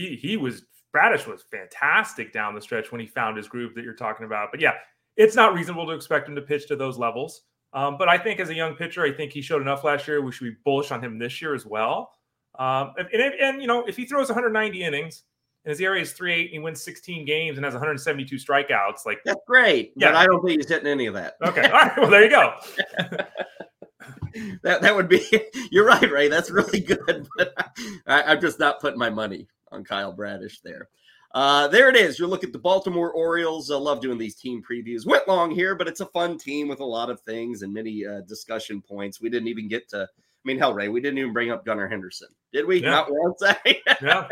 Bradish was fantastic down the stretch when he found his groove that you're talking about. But yeah, it's not reasonable to expect him to pitch to those levels. But I think as a young pitcher, I think he showed enough last year. We should be bullish on him this year as well. And you know, if he throws 190 innings and his ERA is 3.8 and he wins 16 games and has 172 strikeouts, like that's great. Yeah, but I don't think he's hitting any of that. Okay. All right. Well, there you go. that would be, you're right, Ray. That's really good. But I'm just not putting my money on Kyle Bradish there. There it is. You look at the Baltimore Orioles. I love doing these team previews. Went long here, but it's a fun team with a lot of things and many discussion points. We didn't even get to, hell, Ray, we didn't even bring up Gunnar Henderson. Did we? Yeah. Not once. Yeah.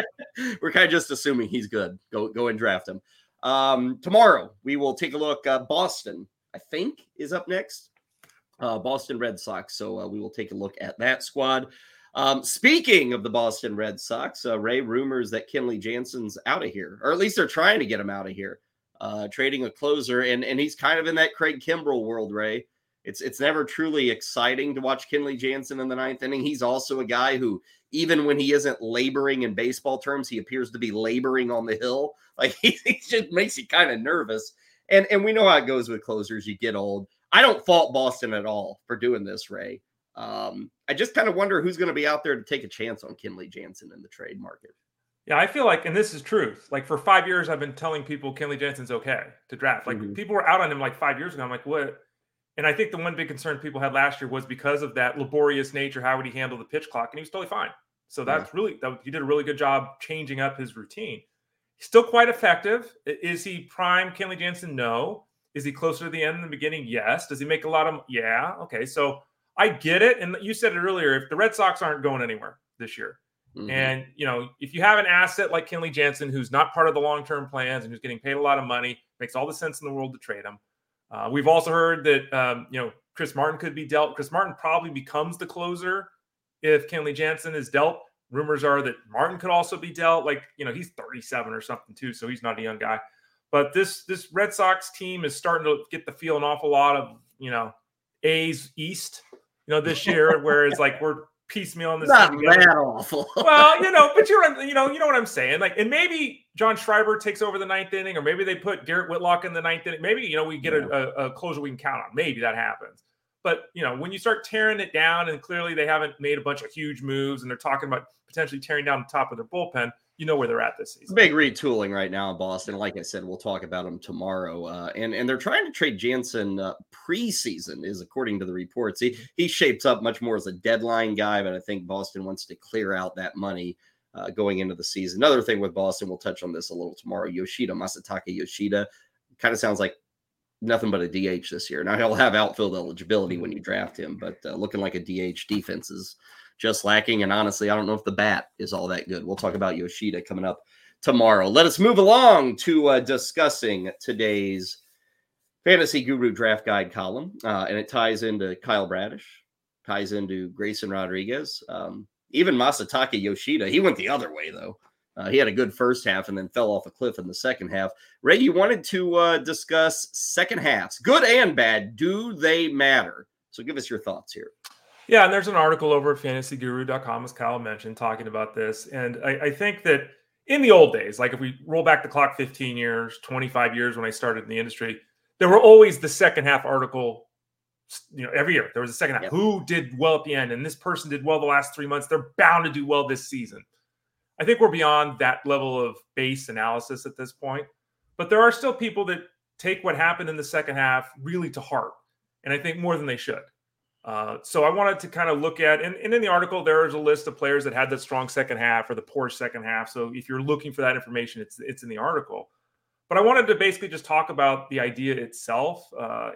We're kind of just assuming he's good. Go and draft him. Tomorrow, we will take a look. Boston, I think, is up next. Boston Red Sox. So we will take a look at that squad. Speaking of the Boston Red Sox, Ray, rumors that Kenley Jansen's out of here, or at least they're trying to get him out of here, trading a closer. And he's kind of in that Craig Kimbrel world, Ray. It's never truly exciting to watch Kenley Jansen in the ninth inning. He's also a guy who, even when he isn't laboring in baseball terms, he appears to be laboring on the hill. Like he just makes you kind of nervous. And we know how it goes with closers. You get old. I don't fault Boston at all for doing this, Ray. I just kind of wonder who's going to be out there to take a chance on Kenley Jansen in the trade market. Yeah, I feel like, and this is truth, like for 5 years, I've been telling people Kenley Jansen's okay to draft. Like people were out on him like 5 years ago. I'm like, what? And I think the one big concern people had last year was because of that laborious nature, how would he handle the pitch clock? And he was totally fine. So that's he did a really good job changing up his routine. He's still quite effective. Is he prime Kenley Jansen? No. Is he closer to the end than the beginning? Yes. Does he make a lot of, yeah. Okay. So I get it. And you said it earlier, if the Red Sox aren't going anywhere this year and, you know, if you have an asset like Kenley Jansen, who's not part of the long-term plans and who's getting paid a lot of money, makes all the sense in the world to trade him. We've also heard that, you know, Chris Martin could be dealt. Chris Martin probably becomes the closer if Kenley Jansen is dealt. Rumors are that Martin could also be dealt. Like, you know, he's 37 or something too. So he's not a young guy, but this Red Sox team is starting to get the feel an awful lot of, you know, A's East. You know, this year, whereas like we're piecemealing this thing together. Not that awful. Well, you know, but you know what I'm saying. Like, and maybe John Schreiber takes over the ninth inning, or maybe they put Garrett Whitlock in the ninth inning. Maybe, you know, we get a closure we can count on. Maybe that happens. But, you know, when you start tearing it down, and clearly they haven't made a bunch of huge moves, and they're talking about potentially tearing down the top of their bullpen, you know where they're at this season. Big retooling right now in Boston. Like I said, we'll talk about them tomorrow. And they're trying to trade Jansen preseason, is according to the reports. He shapes up much more as a deadline guy, but I think Boston wants to clear out that money going into the season. Another thing with Boston, we'll touch on this a little tomorrow. Masataka Yoshida, kind of sounds like nothing but a DH this year. Now he'll have outfield eligibility when you draft him, but looking like a DH defense is just lacking. And honestly, I don't know if the bat is all that good. We'll talk about Yoshida coming up tomorrow. Let us move along to discussing today's Fantasy Guru Draft Guide column. And it ties into Kyle Bradish, ties into Grayson Rodriguez, even Masataka Yoshida. He went the other way, though. He had a good first half and then fell off a cliff in the second half. Ray, you wanted to discuss second halves. Good and bad. Do they matter? So give us your thoughts here. Yeah, and there's an article over at FantasyGuru.com, as Kyle mentioned, talking about this. And I think that in the old days, like if we roll back the clock 15 years, 25 years when I started in the industry, there were always the second half article. You know, every year there was a second half. Yep. Who did well at the end? And this person did well the last 3 months. They're bound to do well this season. I think we're beyond that level of base analysis at this point. But there are still people that take what happened in the second half really to heart. And I think more than they should. So I wanted to kind of look at, and in the article, there is a list of players that had the strong second half or the poor second half. So if you're looking for that information, it's in the article. But I wanted to basically just talk about the idea itself.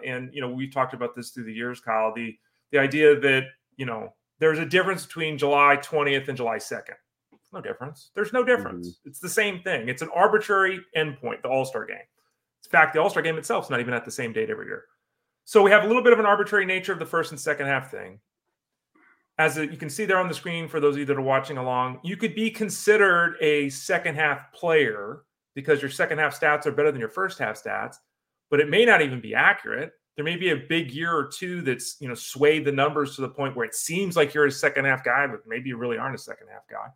And, you know, we've talked about this through the years, Kyle, the idea that, you know, there's a difference between July 20th and July 2nd. No difference. There's no difference. Mm-hmm. It's the same thing. It's an arbitrary endpoint, the All-Star game. In fact, the All-Star game itself is not even at the same date every year. So we have a little bit of an arbitrary nature of the first and second half thing. As you can see there on the screen, for those of you that are watching along, you could be considered a second half player because your second half stats are better than your first half stats, but it may not even be accurate. There may be a big year or two that's, you know, swayed the numbers to the point where it seems like you're a second half guy, but maybe you really aren't a second half guy.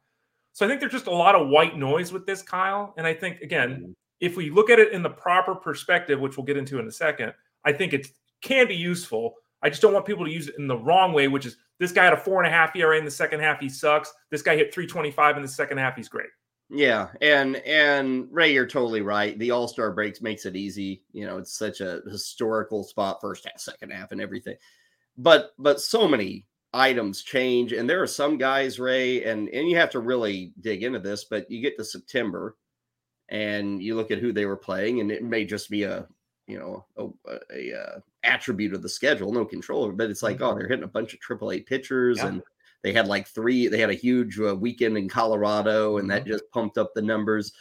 So I think there's just a lot of white noise with this, Kyle. And I think, again, if we look at it in the proper perspective, which we'll get into in a second, I think it can be useful. I just don't want people to use it in the wrong way, which is this guy had a 4.5 ERA in the second half. He sucks. This guy hit 325 in the second half. He's great. Yeah, and Ray, you're totally right. The All-Star breaks makes it easy. You know, it's such a historical spot, first half, second half, and everything. But so many items change, and there are some guys, Ray, and you have to really dig into this, but you get to September, and you look at who they were playing, and it may just be a attribute of the schedule, no control over it, but it's like, oh, they're hitting a bunch of AAA pitchers, yeah. And they had a huge weekend in Colorado, and that just pumped up the numbers.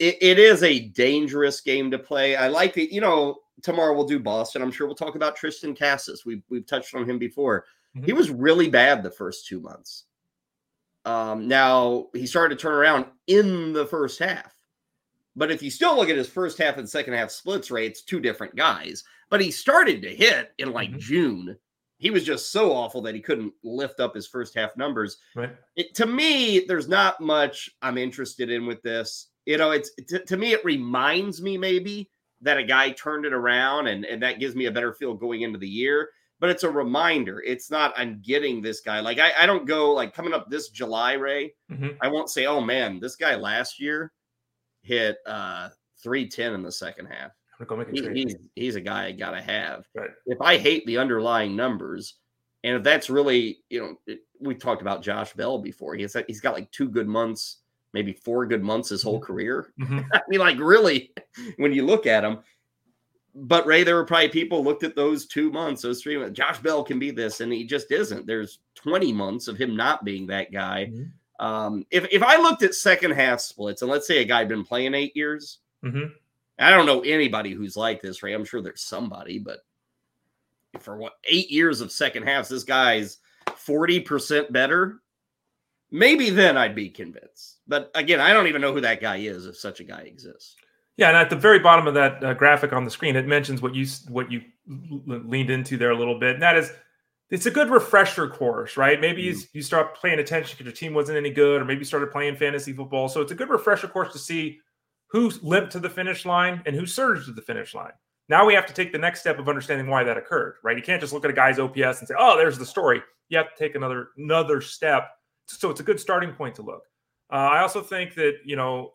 It is a dangerous game to play. I like it. You know, tomorrow we'll do Boston. I'm sure we'll talk about Tristan Casas. We've touched on him before. Mm-hmm. He was really bad the first 2 months. Now he started to turn around in the first half. But if you still look at his first half and second half splits rates, two different guys, but he started to hit in June. He was just so awful that he couldn't lift up his first half numbers. Right. To me, there's not much I'm interested in with this. You know, to me, it reminds me maybe that a guy turned it around and that gives me a better feel going into the year. But it's a reminder. It's not, I'm getting this guy. Like, I don't go, like, coming up this July, Ray, I won't say, oh, man, this guy last year hit 310 in the second half. He's a guy I gotta have. Right. If I hate the underlying numbers, and if that's really, you know, we've talked about Josh Bell before. He's got like 2 good months, maybe 4 good months his whole career. Mm-hmm. I mean, like, really, when you look at him. But Ray, there were probably people looked at those 2 months, those 3 months. Josh Bell can be this, and he just isn't. There's 20 months of him not being that guy. Mm-hmm. If I looked at second half splits, and let's say a guy had been playing 8 years. Mm-hmm. I don't know anybody who's like this, Ray. I'm sure there's somebody, but for 8 years of second halves, this guy's 40% better. Maybe then I'd be convinced. But again, I don't even know who that guy is if such a guy exists. Yeah, and at the very bottom of that graphic on the screen, it mentions what you leaned into there a little bit. And that is, it's a good refresher course, right? Maybe you start paying attention because your team wasn't any good, or maybe you started playing fantasy football. So it's a good refresher course to see who limped to the finish line and who surged to the finish line. Now we have to take the next step of understanding why that occurred, right? You can't just look at a guy's OPS and say, oh, there's the story. You have to take another step. So it's a good starting point to look. I also think that, you know,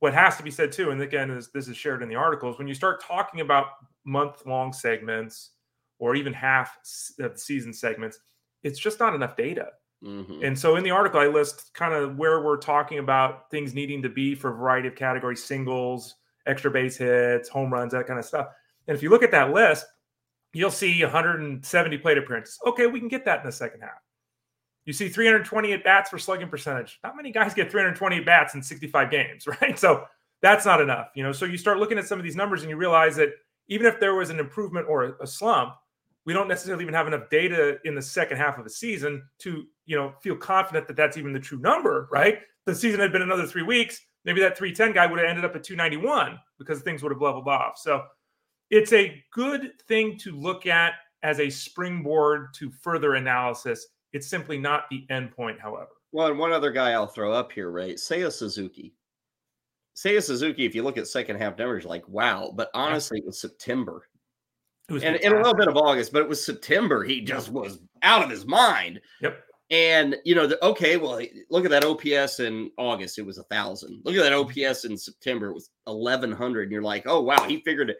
what has to be said too, and again, this is shared in the articles, when you start talking about month-long segments or even half season segments, it's just not enough data. Mm-hmm. And so in the article, I list kind of where we're talking about things needing to be for a variety of categories, singles, extra base hits, home runs, that kind of stuff. And if you look at that list, you'll see 170 plate appearances. Okay, we can get that in the second half. You see 320 at-bats for slugging percentage. Not many guys get 320 at-bats in 65 games, right? So that's not enough. You know, so you start looking at some of these numbers and you realize that even if there was an improvement or a slump, we don't necessarily even have enough data in the second half of a season to, you know, feel confident that that's even the true number, right? The season had been another 3 weeks. Maybe that 310 guy would have ended up at 291 because things would have leveled off. So it's a good thing to look at as a springboard to further analysis. It's simply not the end point, however. Well, and one other guy I'll throw up here, right? Seiya Suzuki. Seiya Suzuki, if you look at second half numbers, like, wow. But honestly, it was September. It was and a little bit of August, but it was September. He just was out of his mind. Yep. And, you know, look at that OPS in August. It was 1,000. Look at that OPS in September. It was 1,100. And you're like, oh, wow, he figured it.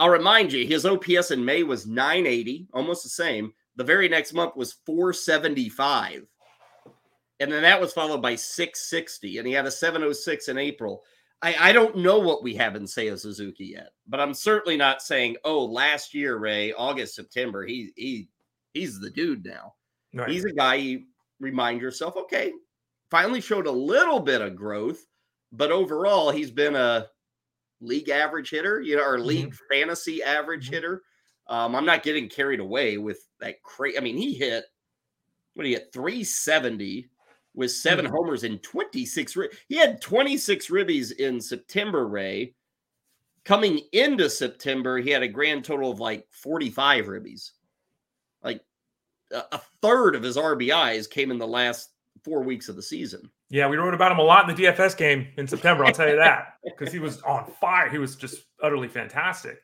I'll remind you, his OPS in May was 980, almost the same. The very next month was 475. And then that was followed by 660. And he had a 706 in April. I don't know what we have in Seiya Suzuki yet, but I'm certainly not saying, oh, last year, Ray, August, September, he's the dude now. Right. He's a guy you remind yourself, okay, finally showed a little bit of growth, but overall he's been a league average hitter, you know, or league fantasy average hitter. I'm not getting carried away with that I mean, he hit, .370 with 7 homers and 26. He had 26 ribbies in September, Ray. Coming into September, he had a grand total of like 45 ribbies. Like a third of his RBIs came in the last 4 weeks of the season. Yeah, we wrote about him a lot in the DFS game in September, I'll tell you that, because he was on fire. He was just utterly fantastic.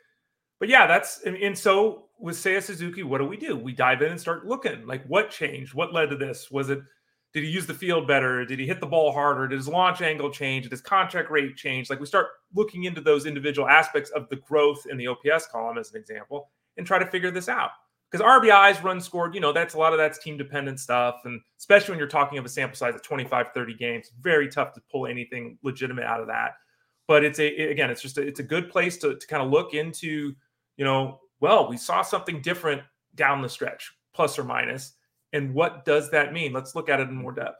But yeah, and so with Seiya Suzuki, what do? We dive in and start looking. Like, what changed? What led to this? Did he use the field better? Did he hit the ball harder? Did his launch angle change? Did his contact rate change? Like, we start looking into those individual aspects of the growth in the OPS column, as an example, and try to figure this out. Because RBIs, runs scored, you know, that's a lot of that's team-dependent stuff. And especially when you're talking of a sample size of 25, 30 games, very tough to pull anything legitimate out of that. But it's a good place to kind of look into, you know, well, we saw something different down the stretch, plus or minus. And what does that mean? Let's look at it in more depth.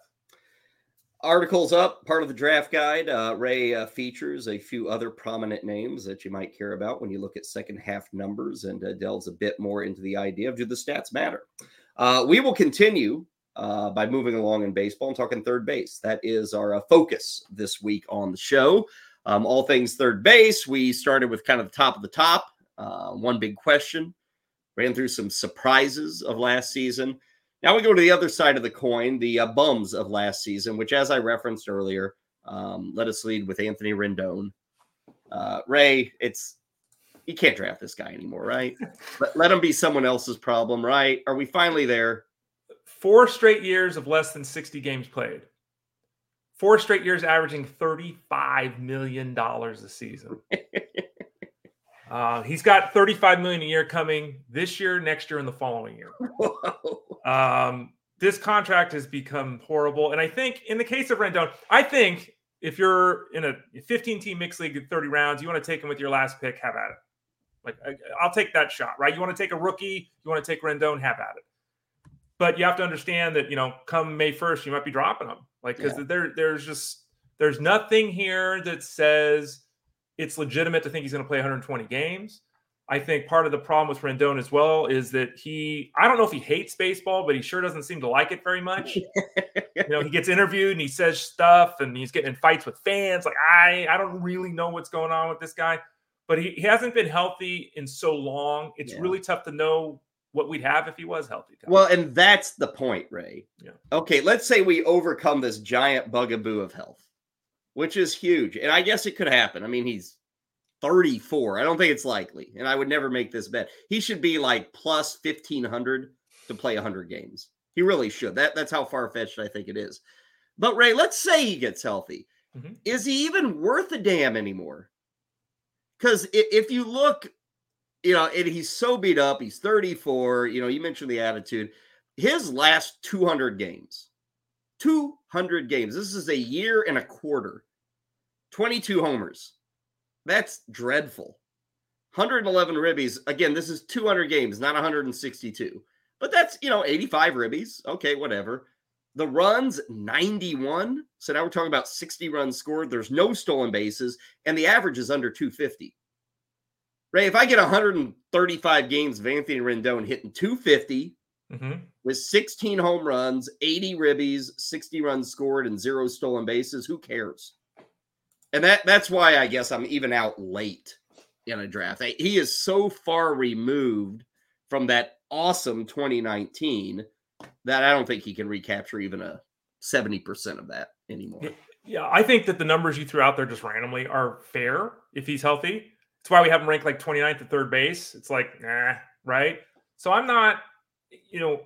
Article's up, part of the draft guide. Ray features a few other prominent names that you might care about when you look at second half numbers and delves a bit more into the idea of do the stats matter? We will continue by moving along in baseball and talking third base. That is our focus this week on the show. All things third base. We started with kind of the top of the top. One big question. Ran through some surprises of last season. Now we go to the other side of the coin, the bums of last season, which, as I referenced earlier, let us lead with Anthony Rendon. Ray, you can't draft this guy anymore, right? But let him be someone else's problem, right? Are we finally there? 4 straight years of less than 60 games played. 4 straight years averaging $35 million a season. He's got $35 million a year coming this year, next year, and the following year. This contract has become horrible. And I think in the case of Rendon, I think if you're in a 15-team mixed league at 30 rounds, you want to take him with your last pick, have at it. Like, I'll take that shot, right? You want to take a rookie, you want to take Rendon, have at it. But you have to understand that, you know, come May 1st, you might be dropping him. Like, because there's nothing here that says it's legitimate to think he's going to play 120 games. I think part of the problem with Rendon as well is that I don't know if he hates baseball, but he sure doesn't seem to like it very much. You know, he gets interviewed and he says stuff and he's getting in fights with fans. Like, I don't really know what's going on with this guy, but he hasn't been healthy in so long. It's really tough to know what we'd have if he was healthy. Well, and that's the point, Ray. Yeah. Okay. Let's say we overcome this giant bugaboo of health, which is huge. And I guess it could happen. I mean, he's 34. I don't think it's likely. And I would never make this bet. He should be like plus 1,500 to play 100 games. He really should. That's how far-fetched I think it is. But, Ray, let's say he gets healthy. Mm-hmm. Is he even worth a damn anymore? Because if you look, you know, and he's so beat up. He's 34. You know, you mentioned the attitude. His last 200 games. 200 games. This is a year and a quarter. 22 homers. That's dreadful. 111 ribbies. Again, this is 200 games, not 162. But that's, you know, 85 ribbies. Okay, whatever. The runs, 91. So now we're talking about 60 runs scored. There's no stolen bases. And the average is under 250. Ray, if I get 135 games of Anthony Rendon hitting 250, with 16 home runs, 80 ribbies, 60 runs scored, and 0 stolen bases, who cares? And that's why I guess I'm even out late in a draft. He is so far removed from that awesome 2019 that I don't think he can recapture even a 70% of that anymore. Yeah, I think that the numbers you threw out there just randomly are fair if he's healthy. That's why we have him ranked like 29th at third base. It's like, nah, right? So I'm not, you know,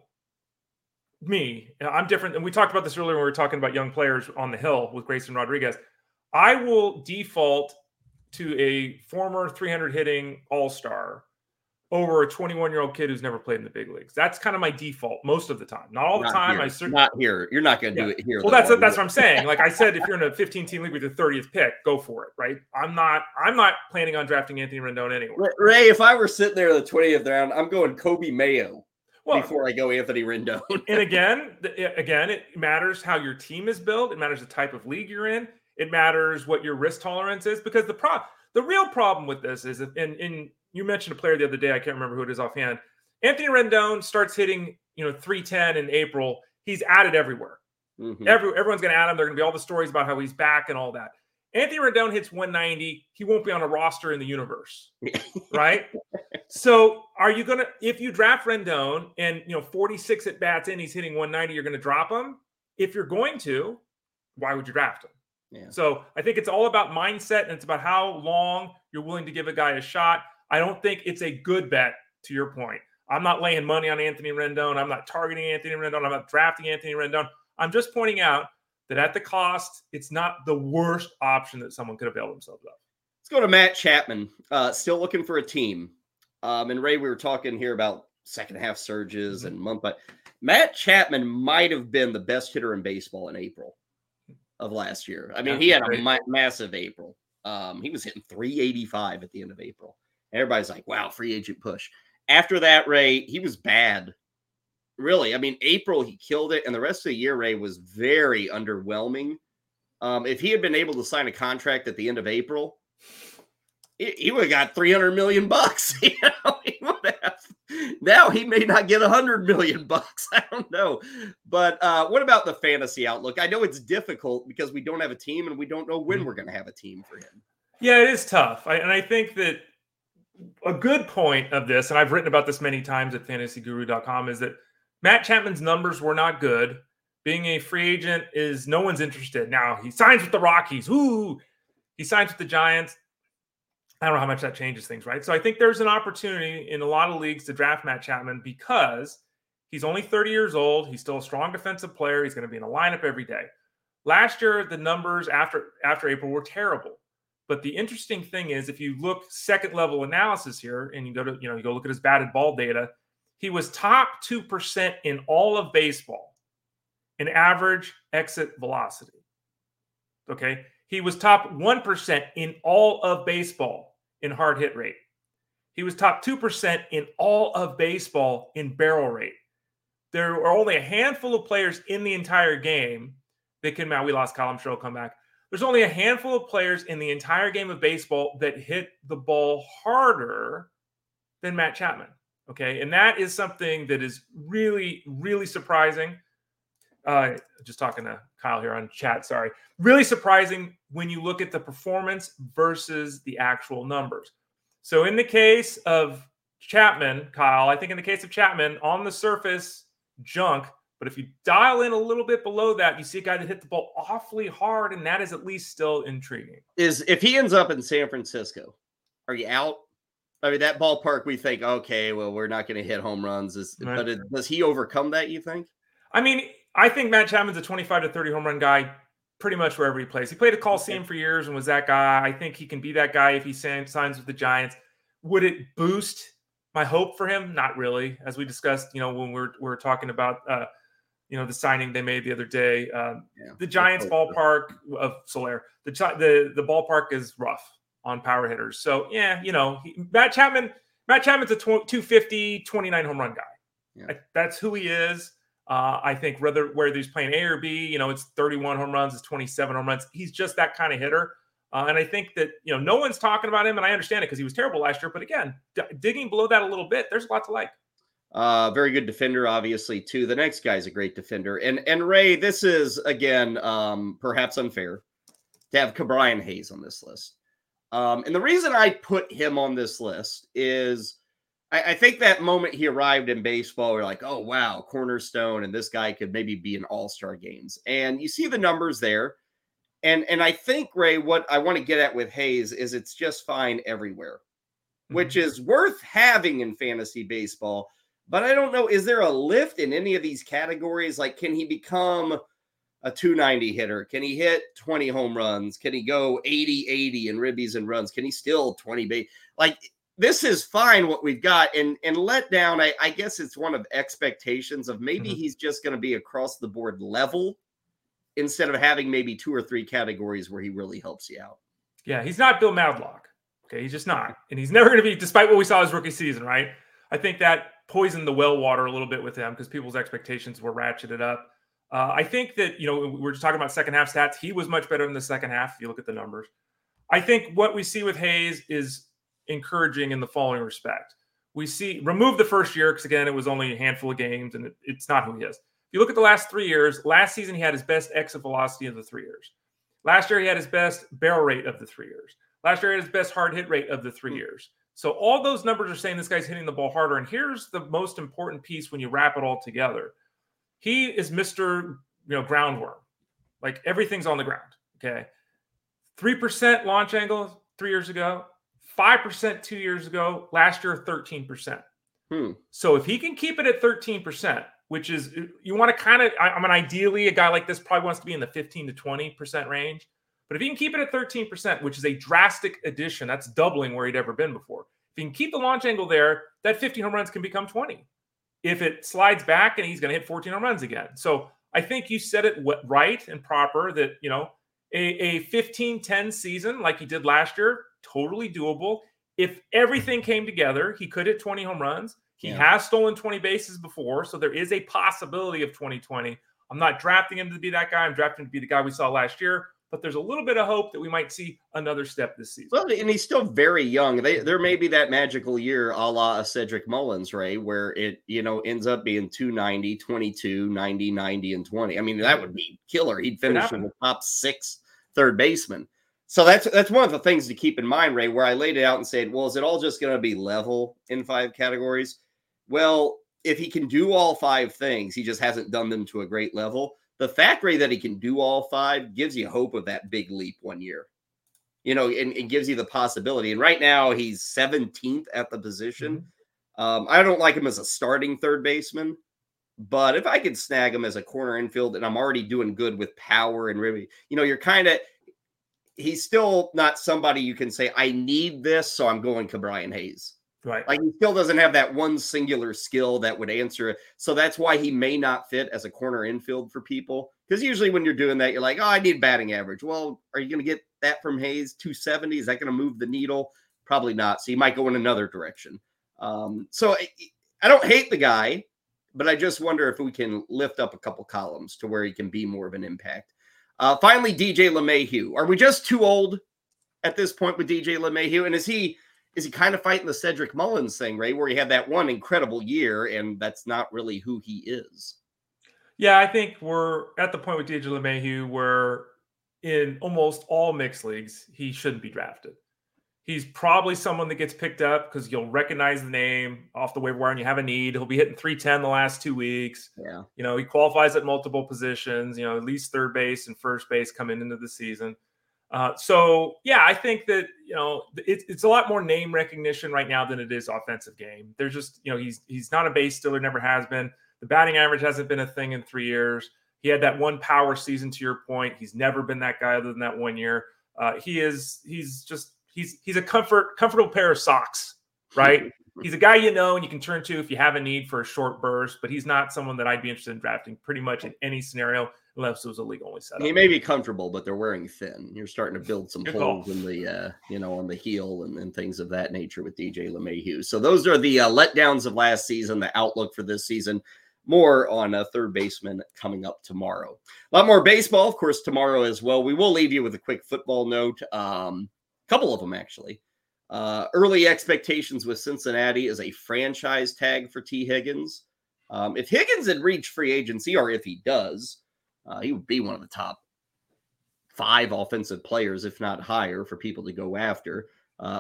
me. I'm different. And we talked about this earlier when we were talking about young players on the hill with Grayson Rodriguez. I will default to a former 300-hitting all-star over a 21-year-old kid who's never played in the big leagues. That's kind of my default most of the time. Not all the time. Here. Not here. You're not going to do it here. Well, that's what I'm saying. Like I said, if you're in a 15-team league with your 30th pick, go for it, right? I'm not planning on drafting Anthony Rendon anywhere. Ray, if I were sitting there in the 20th round, I'm going Kobe Mayo before I go Anthony Rendon. And again, it matters how your team is built. It matters the type of league you're in. It matters what your risk tolerance is, because the real problem with this is, and you mentioned a player the other day, I can't remember who it is offhand. Anthony Rendon starts hitting, 310 in April. He's added everywhere. Mm-hmm. Everyone's going to add him. There are going to be all the stories about how he's back and all that. Anthony Rendon hits 190. He won't be on a roster in the universe, right? So are you going to, if you draft Rendon and 46 at bats in, he's hitting 190, you're going to drop him? If you're going to, why would you draft him? Yeah. So I think it's all about mindset, and it's about how long you're willing to give a guy a shot. I don't think it's a good bet, to your point. I'm not laying money on Anthony Rendon. I'm not targeting Anthony Rendon. I'm not drafting Anthony Rendon. I'm just pointing out that at the cost, it's not the worst option that someone could avail themselves of. Let's go to Matt Chapman. Still looking for a team. And Ray, we were talking here about second half surges and month, but Matt Chapman might have been the best hitter in baseball in April of last year. I mean, he had a massive April. He was hitting 385 at the end of April. Everybody's like, wow, free agent push. After that, Ray, he was bad. Really. I mean, April, he killed it. And the rest of the year, Ray, was very underwhelming. If he had been able to sign a contract at the end of April, he would have got $300 million. He would have. Now he may not get $100 million. I don't know. But what about the fantasy outlook? I know it's difficult because we don't have a team and we don't know when we're going to have a team for him. Yeah, it is tough. I think that a good point of this, and I've written about this many times at FantasyGuru.com, is that Matt Chapman's numbers were not good. Being a free agent is no one's interested. Now he signs with the Rockies. Ooh, he signs with the Giants. I don't know how much that changes things, right? So I think there's an opportunity in a lot of leagues to draft Matt Chapman because he's only 30 years old. He's still a strong defensive player. He's going to be in a lineup every day. Last year, the numbers after April were terrible. But the interesting thing is, if you look second level analysis here and you go to, you go look at his batted ball data, he was top 2% in all of baseball in average exit velocity. Okay. He was top 1% in all of baseball in hard hit rate. He was top 2% in all of baseball in barrel rate. There are only a handful of players in the entire game that can, we lost Kyle, I'm sure he'll come back. There's only a handful of players in the entire game of baseball that hit the ball harder than Matt Chapman, okay? And that is something that is really, really surprising. Just talking to Kyle here on chat, sorry. Really surprising when you look at the performance versus the actual numbers. So in the case of Chapman, Kyle, I think in the case of Chapman, on the surface, junk. But if you dial in a little bit below that, you see a guy that hit the ball awfully hard, and that is at least still intriguing. If he ends up in San Francisco, are you out? I mean, that ballpark, we think, okay, well, we're not going to hit home runs. Right. But does he overcome that, you think? I mean, I think Matt Chapman's a 25 to 30 home run guy pretty much wherever he plays. He played at Coliseum for years and was that guy. I think he can be that guy if he signs with the Giants. Would it boost my hope for him? Not really. As we discussed, when we were talking about – the signing they made the other day, the Giants ballpark of Soler, the ballpark is rough on power hitters. So Matt Chapman's a 250, 29 home run guy. Yeah. That's who he is. I think whether he's playing A or B, it's 31 home runs, it's 27 home runs. He's just that kind of hitter. And I think that, no one's talking about him, and I understand it because he was terrible last year. But again, digging below that a little bit, there's a lot to like. Very good defender, obviously, too. The next guy's a great defender. And Ray, this is, again, perhaps unfair to have Ke'Bryan Hayes on this list. And the reason I put him on this list is I think that moment he arrived in baseball, we're like, oh, wow, cornerstone, and this guy could maybe be in all-star games. And you see the numbers there. And I think, Ray, what I want to get at with Hayes is it's just fine everywhere, which is worth having in fantasy baseball. But I don't know, is there a lift in any of these categories? Like, can he become a 290 hitter? Can he hit 20 home runs? Can he go 80-80 in ribbies and runs? Can he steal 20 base? Like, this is fine what we've got. And let down, I guess it's one of expectations of maybe he's just going to be across the board level instead of having maybe two or three categories where he really helps you out. Yeah, he's not Bill Madlock. Okay, he's just not. And he's never going to be, despite what we saw his rookie season, right? I think that poisoned the well water a little bit with him because people's expectations were ratcheted up. I think that, you know, we're just talking about second half stats. He was much better in the second half if you look at the numbers. I think what we see with Hayes is encouraging in the following respect. We see, remove the first year because, again, it was only a handful of games and it's not who he is. If you look at the last 3 years, last season he had his best exit velocity of the 3 years. Last year he had his best barrel rate of the 3 years. Last year he had his best hard hit rate of the 3 years. So all those numbers are saying this guy's hitting the ball harder. And here's the most important piece when you wrap it all together. He is Mr. Groundworm. Like everything's on the ground, okay? 3% launch angle 3 years ago, 5% 2 years ago, last year 13%. So if he can keep it at 13%, which is you want to kind of, I mean, ideally a guy like this probably wants to be in the 15 to 20% range. But if he can keep it at 13%, which is a drastic addition, that's doubling where he'd ever been before. If he can keep the launch angle there, that 15 home runs can become 20. If it slides back and he's going to hit 14 home runs again. So I think you said it right and proper that, you know, a 15-10 season like he did last year, totally doable. If everything came together, he could hit 20 home runs. He has stolen 20 bases before, so there is a possibility of 2020. I'm not drafting him to be that guy. I'm drafting him to be the guy we saw last year. But there's a little bit of hope that we might see another step this season. Well, and he's still very young. There may be that magical year a la Cedric Mullins, Ray, where it, you know, ends up being 290, 22, 90, 90, and 20. I mean, that would be killer. He'd finish in the top 6 third baseman. So that's one of the things to keep in mind, Ray, where I laid it out and said, well, is it all just going to be level in 5 categories? Well, if he can do all 5 things, he just hasn't done them to a great level. The fact, Ray, that he can do all 5 gives you hope of that big leap 1 year, you know, and it gives you the possibility. And right now he's 17th at the position. I don't like him as a starting third baseman, but if I could snag him as a corner infield and I'm already doing good with power and ribby, you know, you're kind of, he's still not somebody you can say, I need this, so I'm going Ke'Bryan Hayes. Right. Like he still doesn't have that one singular skill that would answer it. So that's why he may not fit as a corner infield for people. Because usually when you're doing that, you're like, oh, I need batting average. Well, are you going to get that from Hayes? 270? Is that going to move the needle? Probably not. So you might go in another direction. So I don't hate the guy, but I just wonder if we can lift up a couple columns to where he can be more of an impact. Finally, DJ LeMahieu. Are we just too old at this point with DJ LeMahieu? And is he kind of fighting the Cedric Mullins thing, Ray, where he had that one incredible year and that's not really who he is? Yeah, I think we're at the point with DJ LeMahieu where in almost all mixed leagues, he shouldn't be drafted. He's probably someone that gets picked up because you'll recognize the name off the waiver wire and you have a need. He'll be hitting 310 the last 2 weeks. Yeah. You know, he qualifies at multiple positions, you know, at least third base and first base coming into the season. So, yeah, I think that, you know, it's a lot more name recognition right now than it is offensive game. There's just, you know, he's not a base stealer, never has been. The batting average hasn't been a thing in 3 years. He had that one power season, to your point. He's never been that guy other than that 1 year. He's a comfortable pair of socks, right? He's a guy, you know, and you can turn to if you have a need for a short burst, but he's not someone that I'd be interested in drafting pretty much in any scenario. Unless it was a league-only setup. He may be comfortable, but they're wearing thin. You're starting to build some holes in the, on the heel and things of that nature with DJ LeMahieu. So those are the letdowns of last season, the outlook for this season. More on a third baseman coming up tomorrow. A lot more baseball, of course, tomorrow as well. We will leave you with a quick football note. A couple of them, actually. Early expectations with Cincinnati is a franchise tag for T. Higgins. If Higgins had reached free agency, or if he does, he would be one of the top 5 offensive players, if not higher, for people to go after.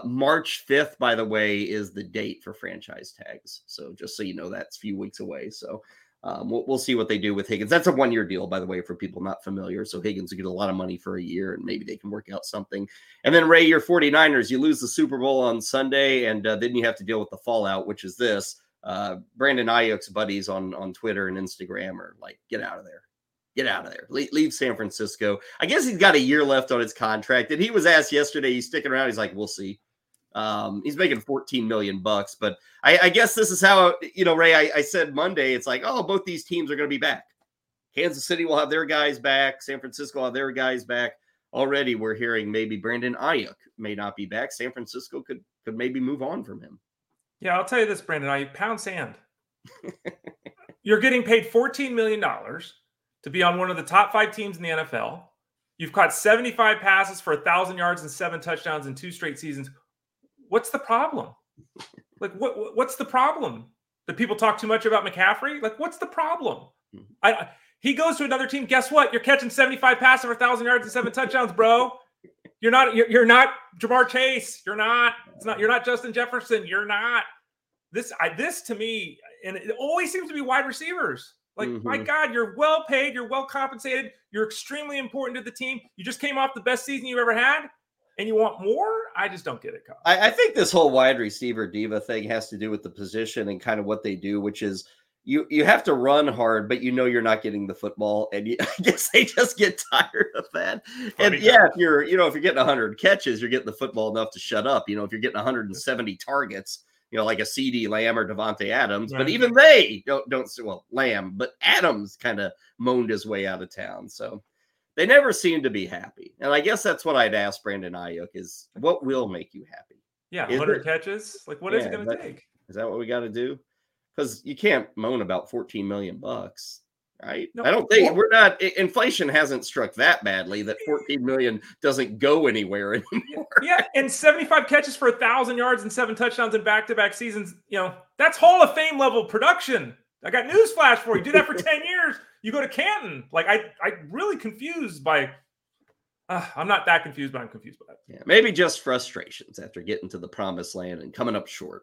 March 5th, by the way, is the date for franchise tags. So just so you know, that's a few weeks away. So we'll see what they do with Higgins. That's a one-year deal, by the way, for people not familiar. So Higgins will get a lot of money for a year, and maybe they can work out something. And then, Ray, your 49ers, you lose the Super Bowl on Sunday, and then you have to deal with the fallout, which is this. Brandon Ayuk's buddies on Twitter and Instagram are like, get out of there. Get out of there. Leave San Francisco. I guess he's got a year left on his contract. And he was asked yesterday, he's sticking around. He's like, we'll see. He's making $14 million. But I guess this is how, you know, Ray, I said Monday, it's like, oh, both these teams are going to be back. Kansas City will have their guys back. San Francisco will have their guys back. Already we're hearing maybe Brandon Ayuk may not be back. San Francisco could maybe move on from him. Yeah, I'll tell you this, Brandon Ayuk, pound sand. You're getting paid $14 million to be on one of the top five teams in the NFL. You've caught 75 passes for 1,000 yards and 7 touchdowns in 2 straight seasons. What's the problem? Like, what's the problem? That people talk too much about McCaffrey? Like, what's the problem? He goes to another team. Guess what? You're catching 75 passes for 1,000 yards and 7 touchdowns, bro. You're not Jamar Chase. You're not Justin Jefferson. You're not this to me. And it always seems to be wide receivers. Like, mm-hmm. My God, you're well paid. You're well compensated. You're extremely important to the team. You just came off the best season you've ever had. And you want more? I just don't get it, Kyle. I think this whole wide receiver diva thing has to do with the position and kind of what they do, which is you have to run hard, but you know you're not getting the football, and I guess they just get tired of that. Funny and yeah, if you're getting 100 catches, you're getting the football enough to shut up. You know, if you're getting 170 targets, you know, like a CeeDee Lamb or Davante Adams, right. But even they Lamb, but Adams kind of moaned his way out of town, so. They never seem to be happy. And I guess that's what I'd ask Brandon Ayuk is, what will make you happy? Yeah, 100 catches. Like, what is it going to take? Is that what we got to do? Because you can't moan about $14 million, right? No, I don't think inflation hasn't struck that badly that 14 million doesn't go anywhere anymore. Yeah, and 75 catches for 1,000 yards and 7 touchdowns in back-to-back seasons. You know, that's Hall of Fame level production. I got newsflash for you. Do that for 10 years. You go to Canton. Like, I'm really confused by I'm not that confused, but I'm confused by that. Yeah, maybe just frustrations after getting to the promised land and coming up short.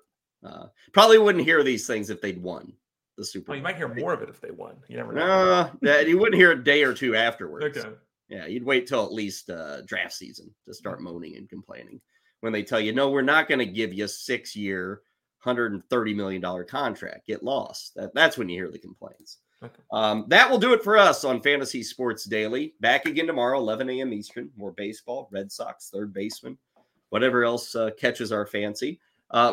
Probably wouldn't hear these things if they'd won the Super Bowl. Well, you might hear more of it if they won. You never know. You wouldn't hear a day or two afterwards. Okay. Yeah, you'd wait till at least draft season to start moaning and complaining. When they tell you, no, we're not going to give you a 6-year, $130 million contract. Get lost. That's when you hear the complaints. Okay. That will do it for us on Fantasy Sports Daily. Back again tomorrow, 11 a.m. Eastern. More baseball, Red Sox, third baseman, whatever else catches our fancy.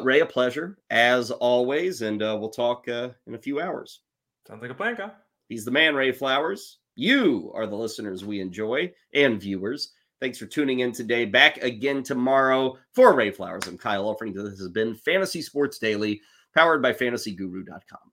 Ray, a pleasure, as always, and we'll talk in a few hours. Sounds like a plan, Kyle. He's the man, Ray Flowers. You are the listeners we enjoy and viewers. Thanks for tuning in today. Back again tomorrow for Ray Flowers. I'm Kyle Elfrink. This has been Fantasy Sports Daily, powered by FantasyGuru.com.